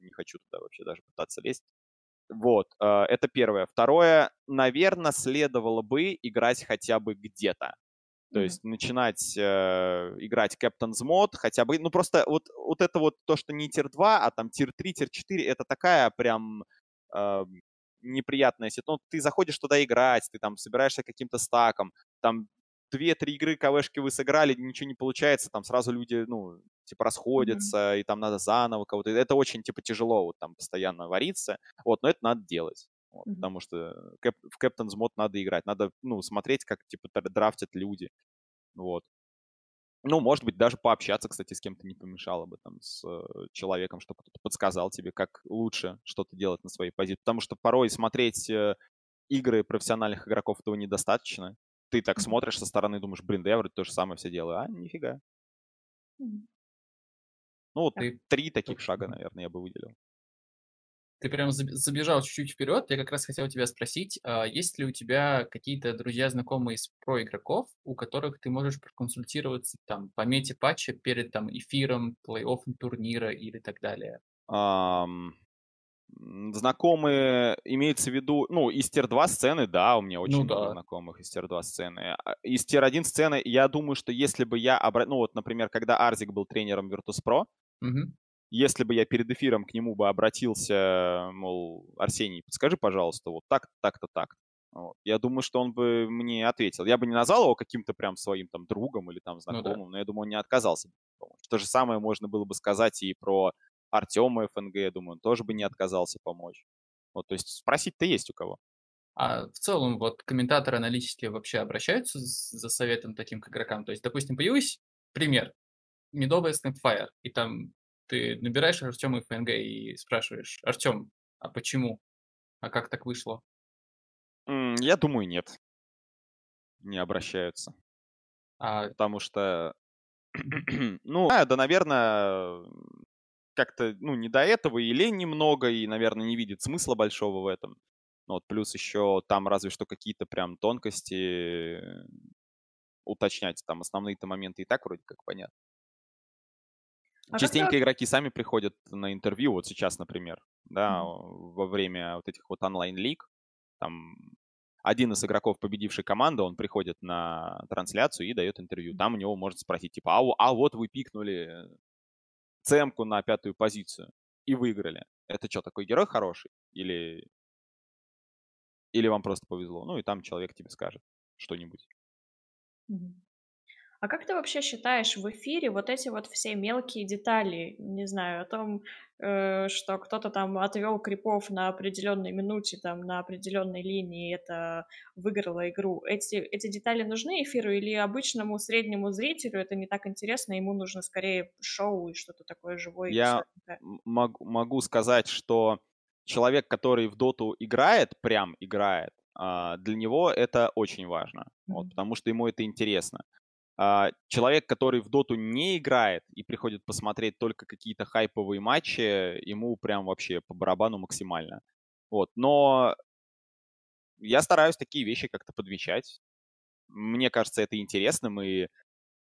не хочу туда вообще даже пытаться лезть. Вот, это первое. Второе, наверное, следовало бы играть хотя бы где-то. То есть начинать играть Captain's Mod хотя бы. Ну, просто вот это вот то, что не тир 2, а там тир 3, тир 4, это такая прям неприятная ситуация. Ну, ты заходишь туда играть, ты там собираешься каким-то стаком, там 2-3 игры КВшки вы сыграли, ничего не получается, там сразу люди, ну, типа расходятся, и там надо заново кого-то. Это очень, типа, тяжело вот там постоянно вариться. Вот, но это надо делать. Вот, потому что в Captain's Mod надо играть. Надо, ну, смотреть, как, типа, драфтят люди. Вот. Ну, может быть, даже пообщаться, кстати, с кем-то не помешало бы, там, с человеком, чтобы кто-то подсказал тебе, как лучше что-то делать на своей позиции. Потому что порой смотреть игры профессиональных игроков этого недостаточно. Ты так смотришь со стороны и думаешь, блин, да я вроде то же самое все делаю. А, нифига. Ну, вот три таких шага, наверное, я бы выделил. Ты прям забежал чуть-чуть вперед. Я как раз хотел тебя спросить, есть ли у тебя какие-то друзья, знакомые из про-игроков, у которых ты можешь проконсультироваться там по мете патча перед там эфиром, плей-оффом турнира или так далее? Знакомые, имеется в виду, ну, из тир-2 сцены, да, у меня очень много знакомых из тир-2 сцены. Из тир-1 сцены, я думаю, что если бы я, ну, вот, например, когда Арзик был тренером Virtus.pro, если бы я перед эфиром к нему бы обратился, мол, Арсений, подскажи, пожалуйста, вот так-то, так-то, так. Вот. Я думаю, что он бы мне ответил. Я бы не назвал его каким-то прям своим там другом или там знакомым, но я думаю, он не отказался бы. То же самое можно было бы сказать и про Артёма FNG, я думаю, он тоже бы не отказался помочь. Вот, то есть спросить-то есть у кого. А в целом вот комментаторы аналитики вообще обращаются за советом таким к игрокам? То есть, допустим, появился пример, медовая Snapfire, и там ты набираешь Артёма FNG и спрашиваешь, Артём, а почему? А как так вышло? Я думаю, нет. Не обращаются. Потому что, ну, да, наверное, как-то, ну, не до этого, и лень немного, и, наверное, не видит смысла большого в этом. Вот, плюс еще там разве что какие-то прям тонкости уточнять. Там основные-то моменты и так вроде как понятно. Частенько игроки сами приходят на интервью, вот сейчас, например, да, во время вот этих вот онлайн-лиг, там один из игроков, победившей команды, он приходит на трансляцию и дает интервью. Там у него можно спросить, типа, а вот вы пикнули ЦМ-ку на 5-ю позицию и выиграли. Это что, такой герой хороший? Или вам просто повезло? Ну и там человек тебе скажет что-нибудь. А как ты вообще считаешь в эфире вот эти вот все мелкие детали, не знаю, о том, что кто-то там отвел крипов на определенной минуте, там, на определенной линии, это выиграло игру. Эти детали нужны эфиру или обычному среднему зрителю это не так интересно, ему нужно скорее шоу и что-то такое живое? Я могу сказать, что человек, который в доту играет, прям играет, для него это очень важно, вот, потому что ему это интересно. Человек, который в доту не играет и приходит посмотреть только какие-то хайповые матчи, ему прям вообще по барабану максимально. Вот. Но я стараюсь такие вещи как-то подвещать. Мне кажется, это интересным, и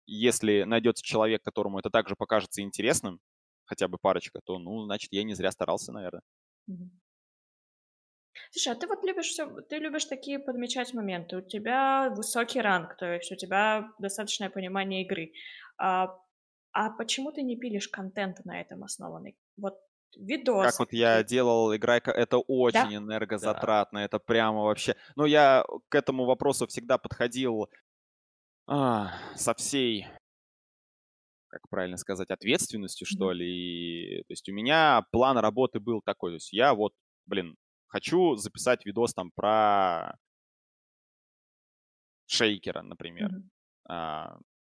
если найдется человек, которому это также покажется интересным, хотя бы парочка, то, ну, значит, я не зря старался, наверное. Слушай, а ты вот любишь такие подмечать моменты. У тебя высокий ранг, то есть у тебя достаточное понимание игры. А почему ты не пилишь контент на этом основанный? Вот видос. Как вот я делал, играйка, это очень энергозатратно, это прямо вообще. Ну, я к этому вопросу всегда подходил со всей, как правильно сказать, ответственностью, что ли. И, то есть у меня план работы был такой. То есть я вот, блин, хочу записать видос там про шейкера, например.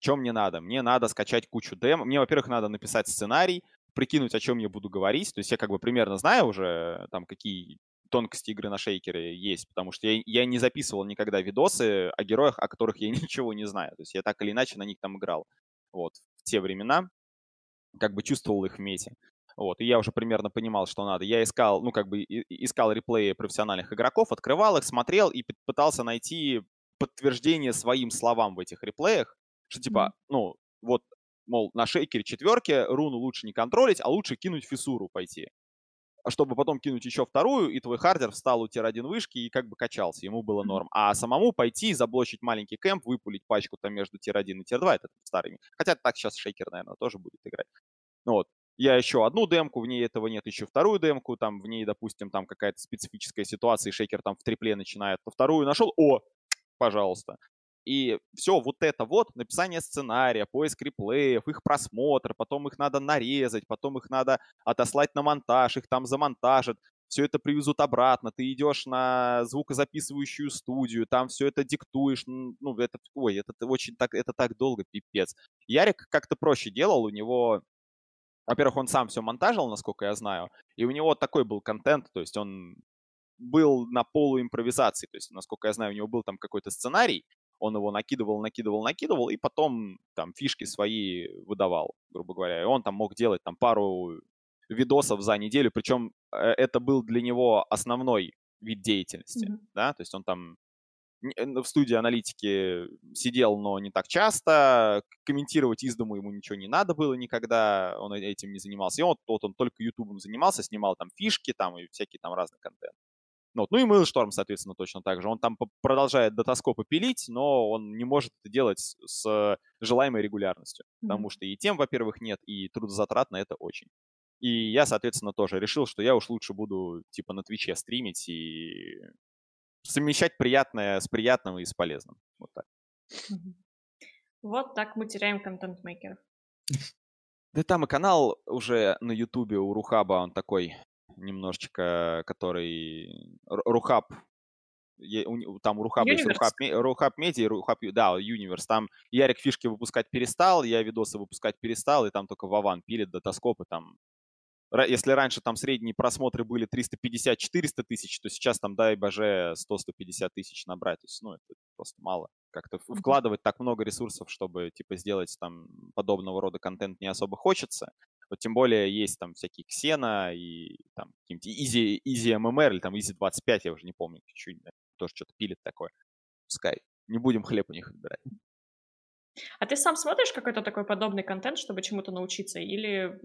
Чем мне надо? Мне надо скачать кучу демо. Мне, во-первых, надо написать сценарий, прикинуть, о чем я буду говорить. То есть я как бы примерно знаю уже, там, какие тонкости игры на шейкере есть, потому что я не записывал никогда видосы о героях, о которых я ничего не знаю. То есть я так или иначе на них там играл. Вот, в те времена как бы чувствовал их в мете. Вот, и я уже примерно понимал, что надо. Я искал, ну, как бы искал реплеи профессиональных игроков, открывал их, смотрел и пытался найти подтверждение своим словам в этих реплеях, что типа, ну, вот, мол, на шейкере четверке руну лучше не контролить, а лучше кинуть фиссуру пойти, чтобы потом кинуть еще вторую, и твой хардер встал у тир-1 вышки и как бы качался, ему было норм. А самому пойти, заблочить маленький кэмп, выпулить пачку там между тир-1 и тир-2, это старыми. Хотя так сейчас шейкер, наверное, тоже будет играть. Вот. Я еще одну демку, в ней этого нет, еще вторую демку, там в ней, допустим, там какая-то специфическая ситуация, и шейкер там в трипле начинает, то вторую нашел, о, пожалуйста. И все вот это вот, написание сценария, поиск реплеев, их просмотр, потом их надо нарезать, потом их надо отослать на монтаж, их там замонтажат, все это привезут обратно, ты идешь на звукозаписывающую студию, там все это диктуешь, ну, это, ой, это так долго, пипец. Ярик как-то проще делал, у него, во-первых, он сам все монтажил, насколько я знаю, и у него такой был контент, то есть он был на полуимпровизации, то есть, насколько я знаю, у него был там какой-то сценарий, он его накидывал, и потом там фишки свои выдавал, грубо говоря. И он там мог делать там пару видосов за неделю, причем это был для него основной вид деятельности, да, то есть он там в студии аналитики сидел, но не так часто, комментировать из дому ему ничего не надо было никогда, он этим не занимался, и он только ютубом занимался, снимал там фишки там и всякие там разные контент. Вот. Ну и Mailstorm, соответственно, точно так же. Он там продолжает датаскопы пилить, но он не может это делать с желаемой регулярностью, потому что и тем, во-первых, нет, и трудозатратно это очень. И я, соответственно, тоже решил, что я уж лучше буду типа на Твиче стримить и совмещать приятное с приятным и с полезным. Вот так. Вот так мы теряем контент-мейкеров. Да там и канал уже на Ютубе у Рухаба, он такой... немножечко, который Рухаб, там у Рухаба есть Рухаб Медиа, Рухаб, да, Юниверс, там Ярик фишки выпускать перестал, я видосы выпускать перестал, и там только Вован пилит датаскопы, там, если раньше там средние просмотры были 350-400 тысяч, то сейчас там, дай боже, 100-150 тысяч набрать, то есть, ну, это просто мало, как-то вкладывать так много ресурсов, чтобы, типа, сделать там подобного рода контент не особо хочется. Вот тем более есть там всякие Ксена и там какие-нибудь Изи ММР или там Изи 25, я уже не помню, чуть-чуть, да, тоже что-то пилит такое. Пускай. Не будем хлеб у них выбирать. А ты сам смотришь какой-то такой подобный контент, чтобы чему-то научиться? Или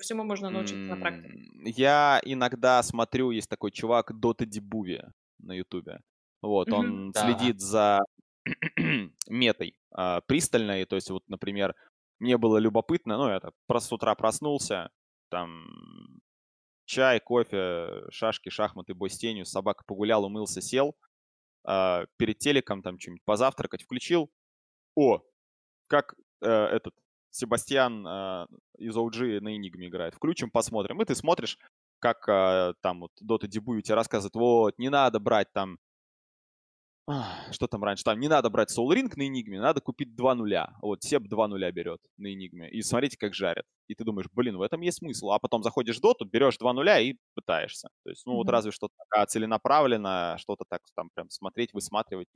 всему можно научиться на практике? Я иногда смотрю, есть такой чувак Dotabuff на Ютубе. Вот, он следит за метой пристально, то есть вот, например, мне было любопытно, ну, я так с утра проснулся, там, чай, кофе, шашки, шахматы, бой с тенью, собака погулял, умылся, сел, перед телеком там что-нибудь позавтракать, включил. О, как этот Себастьян из OG на Энигме играет. Включим, посмотрим. И ты смотришь, как там вот Dotabuff тебе рассказывает, вот, не надо брать там, что там раньше? Там не надо брать соул-ринг на Энигме, надо купить 2 нуля. Вот, Себ 2 нуля берет на Энигме. И смотрите, как жарят. И ты думаешь, блин, в этом есть смысл. А потом заходишь в доту, берешь 2 нуля и пытаешься. То есть, ну вот разве что целенаправленно, что-то так там прям смотреть, высматривать.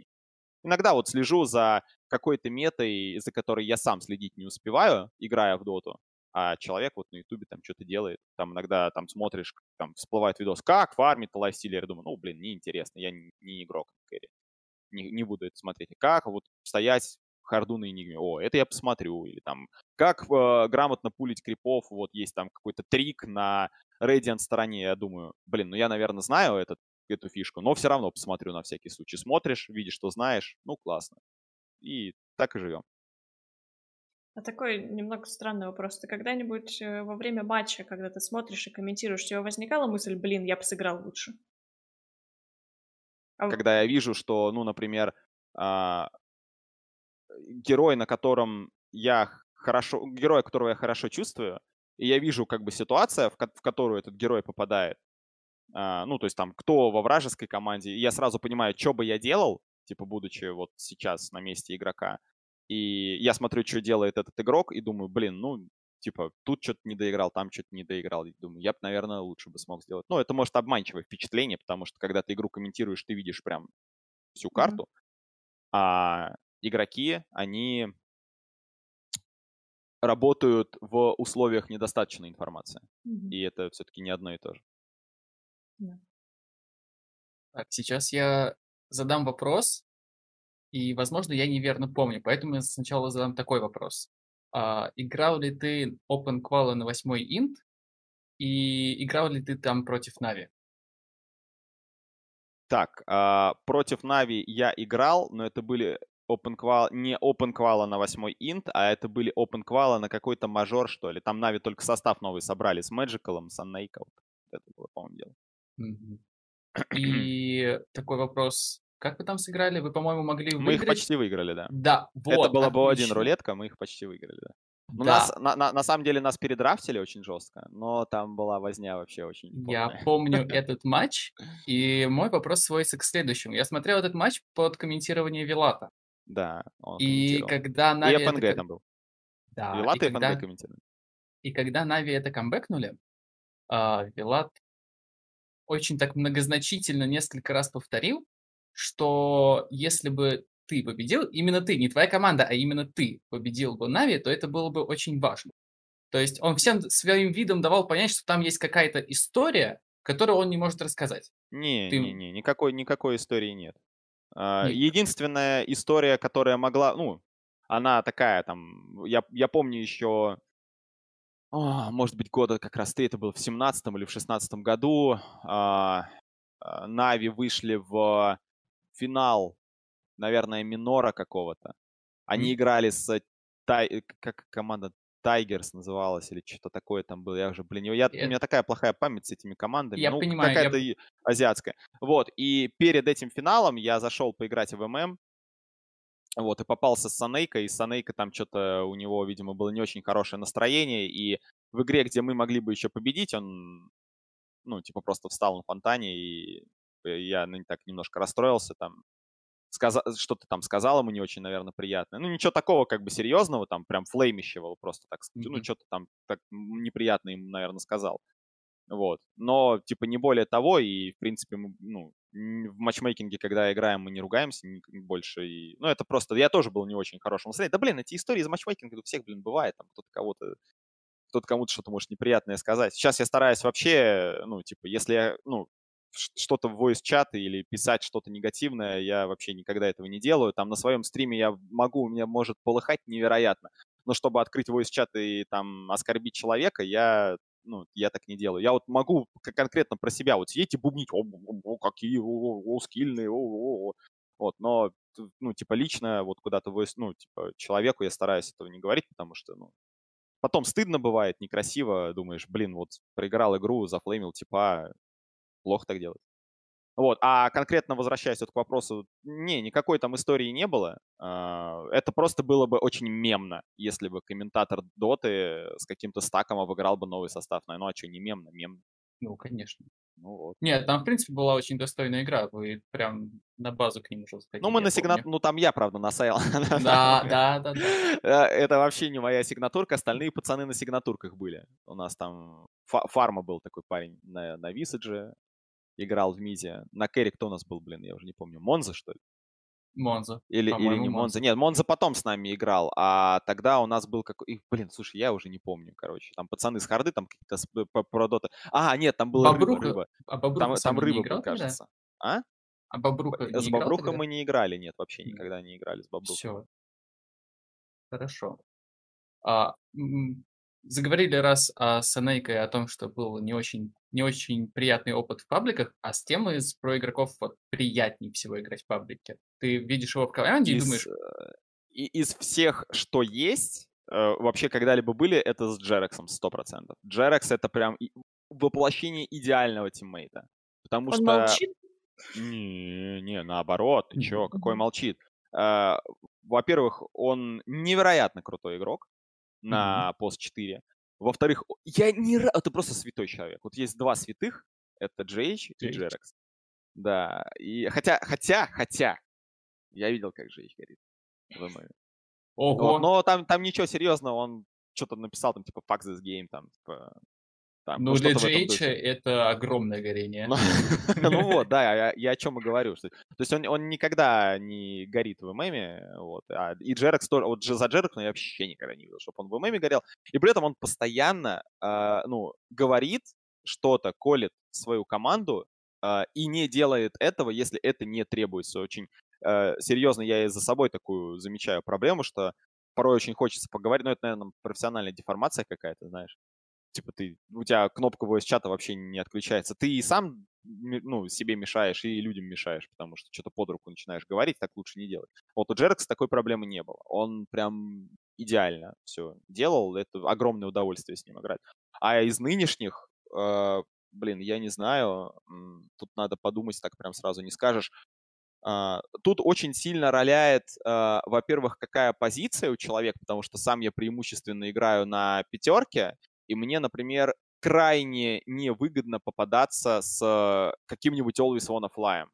Иногда вот слежу за какой-то метой, за которой я сам следить не успеваю, играя в доту. А человек вот на Ютубе там что-то делает. Там иногда там смотришь, там всплывает видос, как фармит лайфстилер. Я думаю, ну, блин, неинтересно, я не игрок в кэри. Не буду это смотреть. Как вот стоять в харду на Энигме? О, это я посмотрю. Или там, как грамотно пулить крипов? Вот есть там какой-то трик на Radiant стороне. Я думаю, блин, ну я, наверное, знаю эту фишку, но все равно посмотрю на всякий случай. Смотришь, видишь, что знаешь. Ну, классно. И так и живем. А такой немного странный вопрос. Ты когда-нибудь во время матча, когда ты смотришь и комментируешь, у тебя возникала мысль, блин, я бы сыграл лучше? Когда я вижу, что, ну, например, героя, которого я хорошо чувствую, и я вижу как бы ситуацию, в которую этот герой попадает, ну, то есть там, кто во вражеской команде, и я сразу понимаю, что бы я делал, типа, будучи вот сейчас на месте игрока, и я смотрю, что делает этот игрок, и думаю, блин, ну, типа, тут что-то не доиграл, там что-то не доиграл. Думаю, я бы, наверное, лучше бы смог сделать. Но это может обманчивое впечатление, потому что, когда ты игру комментируешь, ты видишь прям всю карту. А игроки, они работают в условиях недостаточной информации. И это все-таки не одно и то же. Так, сейчас я задам вопрос, и, возможно, я неверно помню, поэтому я сначала задам такой вопрос. Играл ли ты OpenQual на 8-й инт, и играл ли ты там против Na'Vi? Так, против Na'Vi я играл, но это были OpenQual, не OpenQual на 8-й инт, а это были OpenQual на какой-то мажор, что ли. Там Na'Vi только состав новый собрали с Magical, с Unnake'ом. Вот это было, по-моему, дело. И такой вопрос. Как вы там сыграли? Вы, по-моему, могли выиграть. Мы их почти выиграли, да. Да, вот. Это была Б1 рулетка, мы их почти выиграли, да. Ну, да. Нас, на самом деле нас передрафтили очень жестко, но там была возня вообще очень полная. Я помню этот матч, и мой вопрос сводится к следующему. Я смотрел этот матч под комментирование Вилата. Да, он комментировал. И когда Na'Vi... И ПНГ это... там был. Да. Вилат и ПНГ комментировали. И когда Na'Vi это камбэкнули, Вилат очень так многозначительно несколько раз повторил, что если бы ты победил, именно ты, не твоя команда, а именно ты победил бы Na'Vi, то это было бы очень важно. То есть он всем своим видом давал понять, что там есть какая-то история, которую он не может рассказать. Никакой истории нет. Единственная история, которая могла, ну, она такая там, я помню еще... может быть, года как раз ты, это было в 17-м или в 16-м году. Na'Vi вышли в финал, наверное, минора какого-то. Они играли с... Как команда Tigers называлась или что-то такое там было. Я уже, блин, у меня такая плохая память с этими командами. Я понимаю. Какая-то азиатская. Вот, и перед этим финалом я зашел поиграть в ММ. Вот, и попался с Санейко, и Санейко там что-то у него, видимо, было не очень хорошее настроение, и в игре, где мы могли бы еще победить, он, ну, типа, просто встал на фонтане, и я так немножко расстроился, там, что-то там сказал ему не очень, наверное, приятное. Ну, ничего такого, как бы, серьезного, там, прям флеймищего, просто так, ну, что-то там так неприятно ему, наверное, сказал. Вот, но, типа, не более того, и, в принципе, мы, ну, в матчмейкинге, когда играем, мы не ругаемся больше. И... Ну, это просто... Я тоже был не очень хорошим настроением. Да, блин, эти истории из матчмейкинга у всех, блин, бывает. Там кто-то кому-то что-то может неприятное сказать. Сейчас я стараюсь вообще, ну, типа, если я, ну, что-то в voice-чат или писать что-то негативное, я вообще никогда этого не делаю. Там на своем стриме я могу, у меня может полыхать невероятно. Но чтобы открыть voice-чат и там оскорбить человека, я так не делаю. Я вот могу конкретно про себя вот сидеть и бубнить. Какие, скильные, Вот, но, ну, типа, лично вот куда-то, ну, типа, человеку я стараюсь этого не говорить, потому что, ну, потом стыдно бывает, некрасиво. Думаешь, блин, вот проиграл игру, зафлеймил, типа, плохо так делать. Вот, а конкретно возвращаясь вот к вопросу, никакой там истории не было. Это просто было бы очень мемно, если бы комментатор Доты с каким-то стаком обыграл бы новый состав. Ну а что, не мемно, мемно. Ну, конечно. Ну, вот. Нет, там, в принципе, была очень достойная игра. Вы прям на базу к ним уже сходили. Ну, мы на сигнатуру... Ну, там я, правда, насаял. Да. Это вообще не моя сигнатурка. Остальные пацаны на сигнатурках были. У нас там Фарма был такой парень на Висадже. Играл в миде. На керри кто у нас был, блин, я уже не помню. Монза, что ли? Монза. Или не Монза. Нет, Монза потом с нами играл. А тогда у нас был какой... Блин, слушай, я уже не помню, короче. Там пацаны с Харды, там какие-то про Дота. Нет, там была Рыба. А Бобруха там Рыба, мне кажется. А? А Бобруха с Бобруха мы не играли, нет, вообще никогда не играли с Бобрухом. Все. Хорошо. Заговорили раз с Энейкой о том, что был не очень приятный опыт в пабликах, а с тем из проигроков вот, приятнее всего играть в паблике. Ты видишь его в команде и думаешь... Из всех, что есть, вообще когда-либо были, это с Джераксом 100%. Джеракс — это прям воплощение идеального тиммейта. Потому что... Он молчит? Не, наоборот. Ты чё, какой молчит? Во-первых, он невероятно крутой игрок на пост 4. Во-вторых, это просто святой человек. Вот есть два святых, это GH и Джеракс. Да, и хотя, я видел, как GH горит. Ого. Но там ничего серьезного, он что-то написал, там, типа, fuck this game, там, типа... Там, ну, для GH это огромное горение. Ну вот, да, я о чем и говорю. То есть он никогда не горит в ММе, вот. И Джеракс, вот за Джеракс, но я вообще никогда не видел, чтобы он в ММе горел. И при этом он постоянно, ну, говорит что-то, колет свою команду и не делает этого, если это не требуется. Очень серьезно я и за собой такую замечаю проблему, что порой очень хочется поговорить, но это, наверное, профессиональная деформация какая-то, знаешь. Типа ты, у тебя кнопка voice-чата вообще не отключается. Ты и сам, ну, себе мешаешь, и людям мешаешь, потому что что-то под руку начинаешь говорить, так лучше не делать. Вот у Джеракса такой проблемы не было. Он прям идеально все делал. Это огромное удовольствие с ним играть. А из нынешних, блин, я не знаю, тут надо подумать, так прям сразу не скажешь. Тут очень сильно роляет, во-первых, какая позиция у человека, потому что сам я преимущественно играю на пятерке, и мне, например, крайне невыгодно попадаться с каким-нибудь always on fly'ем,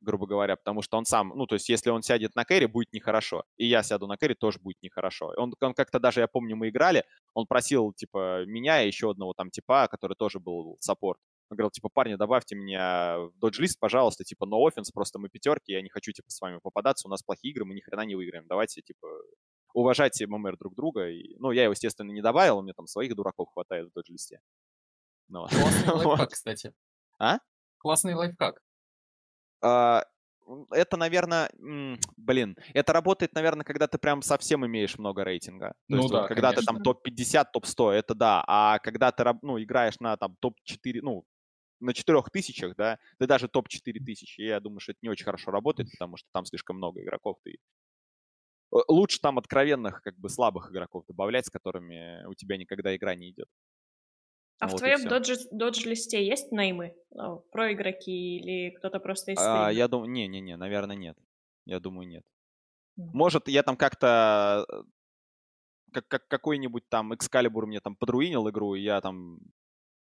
грубо говоря, потому что он сам, ну, то есть если он сядет на кэри, будет нехорошо, и я сяду на кэри, тоже будет нехорошо. Он как-то даже, я помню, мы играли, он просил, типа, меня и еще одного там типа, который тоже был саппорт. Он говорил, типа, парни, добавьте меня в додж-лист, пожалуйста, типа, no offense, просто мы пятерки, я не хочу, типа, с вами попадаться, у нас плохие игры, мы ни хрена не выиграем, давайте, типа... уважать ММР друг друга. И, ну, я его, естественно, не добавил, у меня там своих дураков хватает в доджлисте. Ну, классный лайфхак, кстати. А? Классный лайфхак. Это, наверное, блин, это работает, наверное, когда ты прям совсем имеешь много рейтинга. То ну есть, да, вот, когда конечно. Ты там топ-50, топ-100, это да. А когда ты, ну, играешь на там топ-4, ну, на 4000, да, ты даже топ-4000. Я думаю, что это не очень хорошо работает, потому что там слишком много игроков, ты... Лучше там откровенных, как бы слабых игроков добавлять, с которыми у тебя никогда игра не идет. А вот в твоем додж-листе есть неймы? Про игроки или кто-то просто из стрима? Я думаю, не-не-не, наверное, нет. Я думаю, нет. Может, я там как-то... Как какой-нибудь там Excalibur мне там подруинил игру, и я там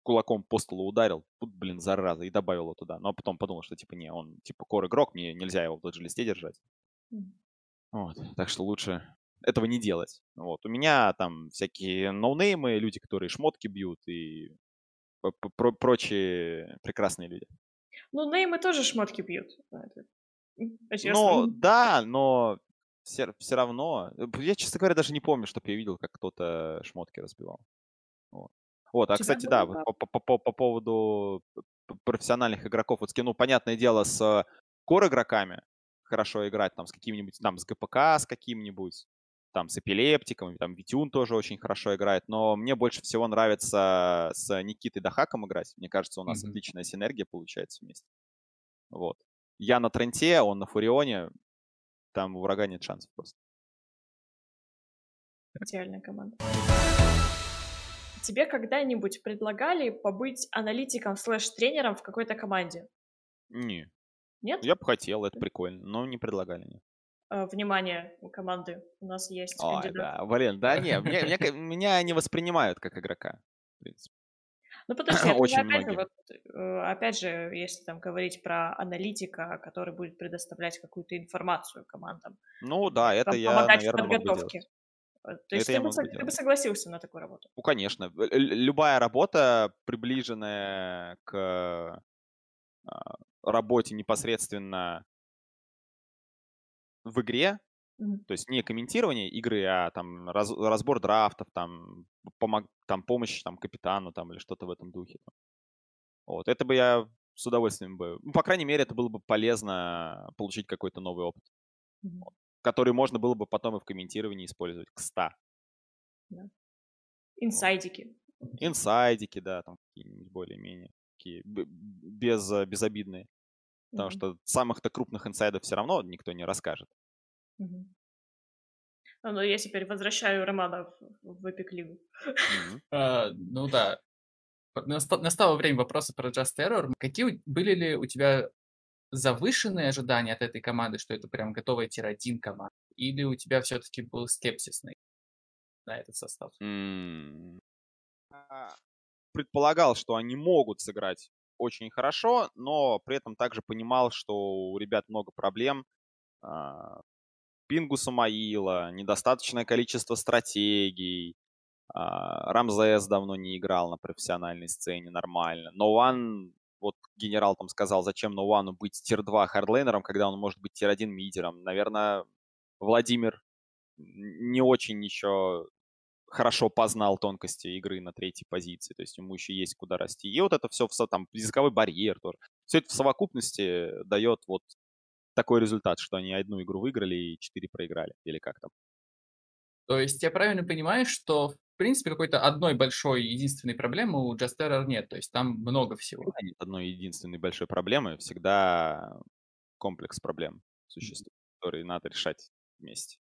кулаком по столу ударил. Тут, блин, зараза, и добавил его туда. Но потом подумал, что типа не, он типа кор-игрок, мне нельзя его в додж-листе держать. Вот, так что лучше этого не делать. Вот. У меня там всякие ноунеймы, люди, которые шмотки бьют и прочие прекрасные люди. Ну, неймы тоже шмотки бьют. Ну, да, но все равно... Я, честно говоря, даже не помню, чтобы я видел, как кто-то шмотки разбивал. Вот, а, кстати, да, по поводу профессиональных игроков, вот скину, понятное дело, с кор-игроками, хорошо играть там с каким-нибудь, там с ГПК, с каким-нибудь, там с эпилептиком, там Витюн тоже очень хорошо играет, но мне больше всего нравится с Никитой Дахаком играть, мне кажется, у нас отличная синергия получается вместе. Вот. Я на Тренте, он на Фурионе, там у врага нет шансов просто. Идеальная команда. Тебе когда-нибудь предлагали побыть аналитиком /тренером в какой-то команде? Не. Нет? Я бы хотел, это прикольно, но не предлагали. Нет. Внимание, команды, у нас есть кандидат. Да, блин, да, не, меня не воспринимают как игрока, в принципе. Ну, подожди, опять же, если там говорить про аналитика, который будет предоставлять какую-то информацию командам. Ну, да, это я, наверное, могу делать. То есть ты бы согласился на такую работу? Ну, конечно. Любая работа, приближенная к... работе непосредственно в игре, то есть не комментирование игры, а там разбор драфтов, там, помощь там, капитану там, или что-то в этом духе. Вот, это бы я с удовольствием бы... Ну, по крайней мере, это было бы полезно получить какой-то новый опыт, который можно было бы потом и в комментировании использовать. Да. Инсайдики. Вот. Инсайдики, да, там какие-нибудь более-менее. Безобидные. Потому что самых-то крупных инсайдов все равно никто не расскажет. Ну, я теперь возвращаю Романа в эпикливу. Ну да. Настало время вопроса про Just Error. Какие были ли у тебя завышенные ожидания от этой команды, что это прям готовая тир-1 команда? Или у тебя все-таки был скепсис на этот состав? Предполагал, что они могут сыграть очень хорошо, но при этом также понимал, что у ребят много проблем. Пингу Самаила, недостаточное количество стратегий, Рамзес давно не играл на профессиональной сцене нормально. No1, вот генерал там сказал, зачем No1 быть тир-2 хардлейнером, когда он может быть тир-1 мидером. Наверное, Владимир не очень еще хорошо познал тонкости игры на третьей позиции, то есть ему еще есть куда расти. И вот это все, там, языковой барьер тоже. Все это в совокупности дает вот такой результат, что они одну игру выиграли и 4 проиграли, или как там. То есть я правильно понимаю, что, в принципе, какой-то одной большой единственной проблемы у Just Terror нет, то есть там много всего. Нет одной единственной большой проблемы, всегда комплекс проблем существует, которые надо решать вместе.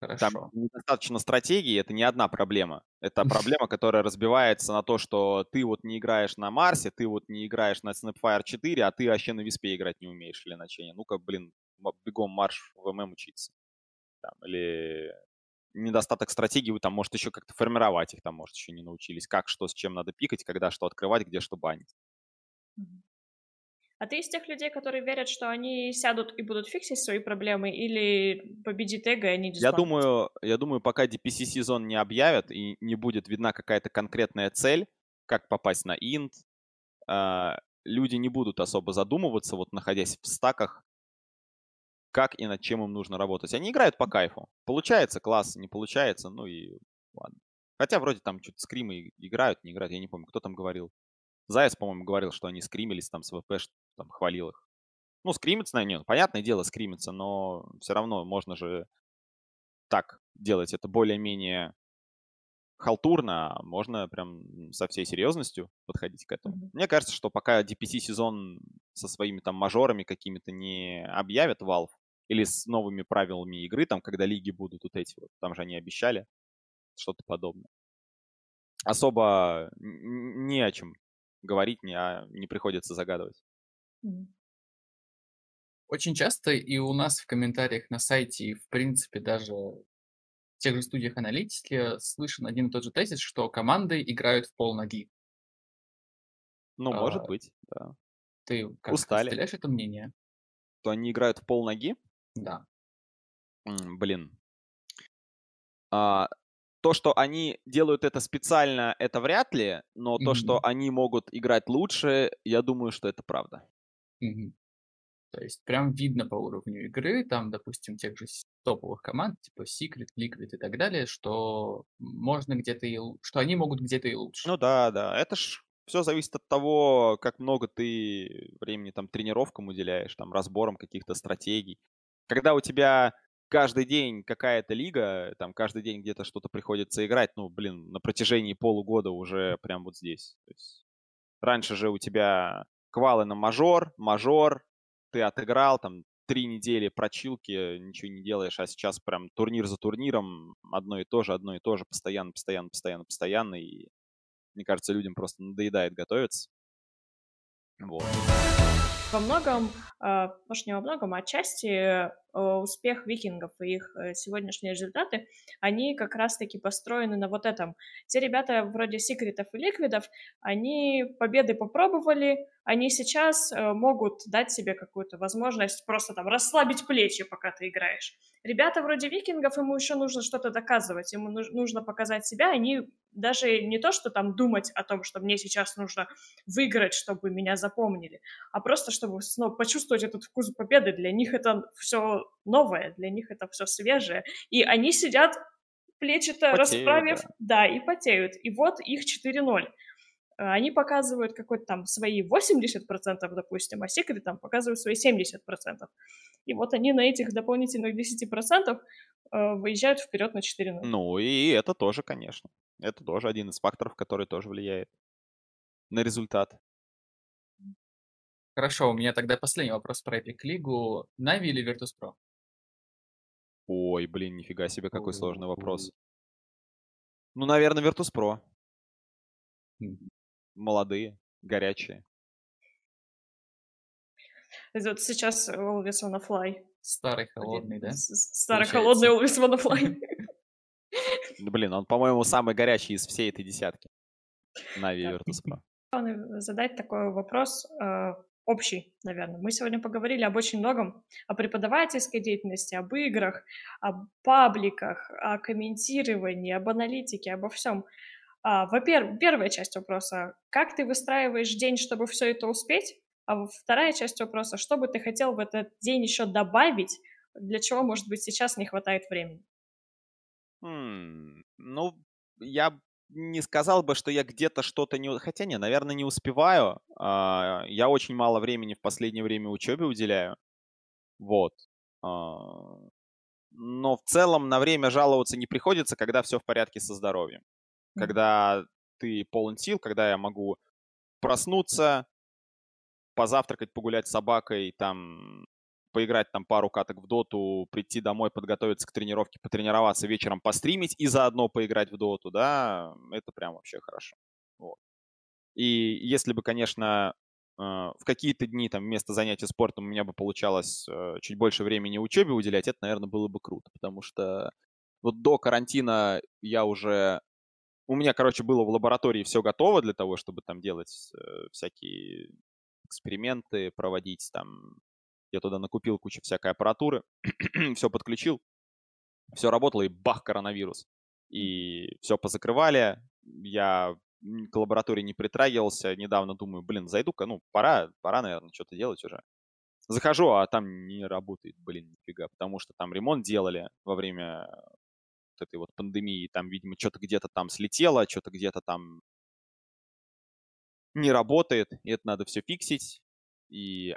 Хорошо. Там недостаточно стратегии, это не одна проблема. Это проблема, которая разбивается на то, что ты вот не играешь на Марсе, ты вот не играешь на Snapfire 4, а ты вообще на Виспе играть не умеешь или на Чене. Ну-ка, блин, бегом марш в ММ учиться. Там, или недостаток стратегии, вы там, может, еще как-то формировать их, там, может, еще не научились. Как, что, с чем надо пикать, когда что открывать, где что банить. А ты из тех людей, которые верят, что они сядут и будут фиксить свои проблемы, или победит эго, и они диспанут? Я думаю, пока DPC-сезон не объявят и не будет видна какая-то конкретная цель, как попасть на инт, люди не будут особо задумываться, вот находясь в стаках, как и над чем им нужно работать. Они играют по кайфу. Получается, класс, не получается, ну и ладно. Хотя вроде там что-то скримы играют, не играют, я не помню, кто там говорил. Заяц, по-моему, говорил, что они скримились там с ВП, что там хвалил их. Ну, скримиться, наверное, понятное дело, скримиться, но все равно можно же так делать. Это более-менее халтурно, а можно прям со всей серьезностью подходить к этому. Мне кажется, что пока DPC-сезон со своими там мажорами какими-то не объявят Valve, или с новыми правилами игры, там, когда лиги будут вот эти вот, там же они обещали что-то подобное. Особо не о чем говорить, не приходится загадывать. Очень часто и у нас в комментариях на сайте, и в принципе даже в тех же студиях аналитики слышен один и тот же тезис, что команды играют в полноги. Ну, может быть, да. Ты как разделяешь это мнение? То они играют в полноги? Да. Блин. То, что они делают это специально, это вряд ли, но то, что они могут играть лучше, я думаю, что это правда. То есть прям видно по уровню игры, там, допустим, тех же топовых команд, типа Secret, Liquid и так далее, что можно где-то и что они могут где-то и лучше. Ну да, это ж все зависит от того, как много ты времени там тренировкам уделяешь, там, разборам каких-то стратегий. Когда у тебя каждый день какая-то лига, там каждый день где-то что-то приходится играть, ну, блин, на протяжении полугода уже прям вот здесь. То есть раньше же у тебя квалы на мажор, ты отыграл, там, 3 недели прочилки, ничего не делаешь, а сейчас прям турнир за турниром, одно и то же, постоянно, и, мне кажется, людям просто надоедает готовиться. Вот. Во многом, может, не во многом, а отчасти успех викингов и их сегодняшние результаты, они как раз-таки построены на вот этом. Те ребята вроде Секретов и Ликвидов, они победы попробовали, они сейчас могут дать себе какую-то возможность просто там расслабить плечи, пока ты играешь. Ребята вроде викингов, ему еще нужно что-то доказывать, ему нужно показать себя, они даже не то, что там думать о том, что мне сейчас нужно выиграть, чтобы меня запомнили, а просто чтобы снова почувствовать этот вкус победы. Для них это все новое, для них это все свежее, и они сидят, плечи-то расправив, да, и потеют, и вот их 4-0. Они показывают какой-то там свои 80%, допустим, а секреты там показывают свои 70%. И вот они на этих дополнительных 10% выезжают вперед на 4-0. Ну и это тоже, конечно. Это тоже один из факторов, который тоже влияет на результат. Хорошо, у меня тогда последний вопрос про Epic League. Na'Vi или Virtus.pro? Ой, блин, нифига себе, какой сложный вопрос. Ну, наверное, Virtus.pro. Молодые, горячие. Вот сейчас Always on a Fly. Старый холодный, да? Старый холодный Always on a Fly. Блин, он, по-моему, самый горячий из всей этой десятки. Na'Vi и Virtus.pro. Задать такой вопрос общий, наверное. Мы сегодня поговорили об очень многом, о преподавательской деятельности, об играх, о пабликах, о комментировании, об аналитике, обо всем. Во-первых, первая часть вопроса – как ты выстраиваешь день, чтобы все это успеть? А вторая часть вопроса – что бы ты хотел в этот день еще добавить, для чего, может быть, сейчас не хватает времени? Ну, я не сказал бы, что я где-то что-то не... Хотя нет, наверное, не успеваю. Я очень мало времени в последнее время учебе уделяю. Вот. Но в целом на время жаловаться не приходится, когда все в порядке со здоровьем. Когда ты полон сил, когда я могу проснуться, позавтракать, погулять с собакой, там, поиграть там пару каток в доту, прийти домой, подготовиться к тренировке, потренироваться, вечером постримить и заодно поиграть в доту, да, это прям вообще хорошо. Вот. И если бы, конечно, в какие-то дни там вместо занятий спортом у меня бы получалось чуть больше времени учебе уделять, это, наверное, было бы круто, потому что вот до карантина я уже... У меня, короче, было в лаборатории все готово для того, чтобы там делать всякие эксперименты, проводить там... Я туда накупил кучу всякой аппаратуры, все подключил, все работало, и бах, коронавирус. И все позакрывали, я к лаборатории не притрагивался, недавно думаю, блин, зайду-ка, ну, пора, наверное, что-то делать уже. Захожу, а там не работает, блин, нифига, потому что там ремонт делали во время этой вот пандемии, там, видимо, что-то где-то там слетело, что-то где-то там не работает, и это надо все фиксить.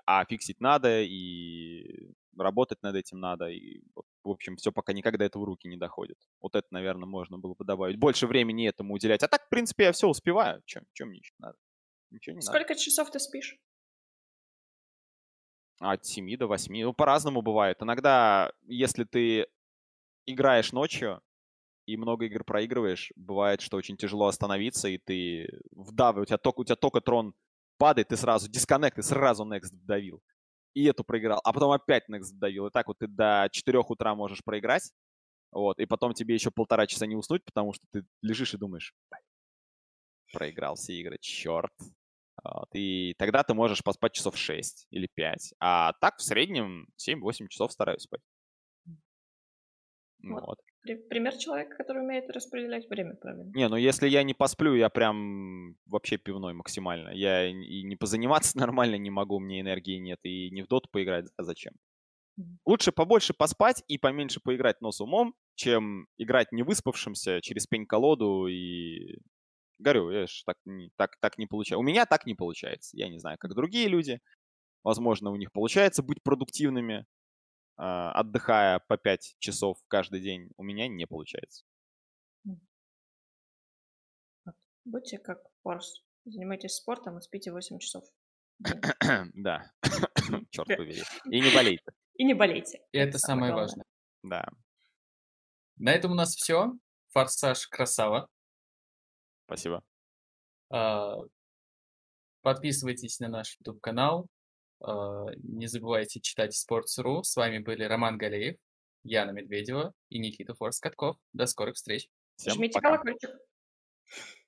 А фиксить надо, и работать над этим надо, и, в общем, все пока никак до этого руки не доходит. Вот это, наверное, можно было бы добавить. Больше времени этому уделять. А так, в принципе, я все успеваю. Чем мне еще надо? Ничего не надо. Сколько часов ты спишь? От 7 до 8. Ну, по-разному бывает. Иногда, если ты играешь ночью и много игр проигрываешь, бывает, что очень тяжело остановиться, и ты вдавил, у тебя только трон падает, ты сразу дисконнект, и сразу next вдавил. И эту проиграл. А потом опять next вдавил. И так вот ты до 4 утра можешь проиграть. Вот. И потом тебе еще 1,5 часа не уснуть, потому что ты лежишь и думаешь, проиграл все игры, черт. Вот. И тогда ты можешь поспать часов 6 или 5. А так в среднем 7-8 часов стараюсь спать. Вот. Пример человека, который умеет распределять время правильно. Не, ну если я не посплю, я прям вообще пивной максимально. Я и не позаниматься нормально не могу, мне энергии нет, и не в доту поиграть, а зачем? Лучше побольше поспать и поменьше поиграть, но с умом, чем играть невыспавшимся через пень-колоду и... Горю, я ж так не получаю. У меня так не получается. Я не знаю, как другие люди. Возможно, у них получается быть продуктивными, отдыхая по 5 часов каждый день, у меня не получается. Будьте как Форс. Занимайтесь спортом и спите 8 часов. Да. Черт побери. И не болейте. И не болейте. И это самое важное. Да. На этом у нас все. Форсаж красава. Спасибо. Подписывайтесь на наш YouTube-канал. Не забывайте читать Sports.ru. С вами были Роман Галеев, Яна Медведева и Никита Форс Котков. До скорых встреч. Всем пока. Жмите колокольчик.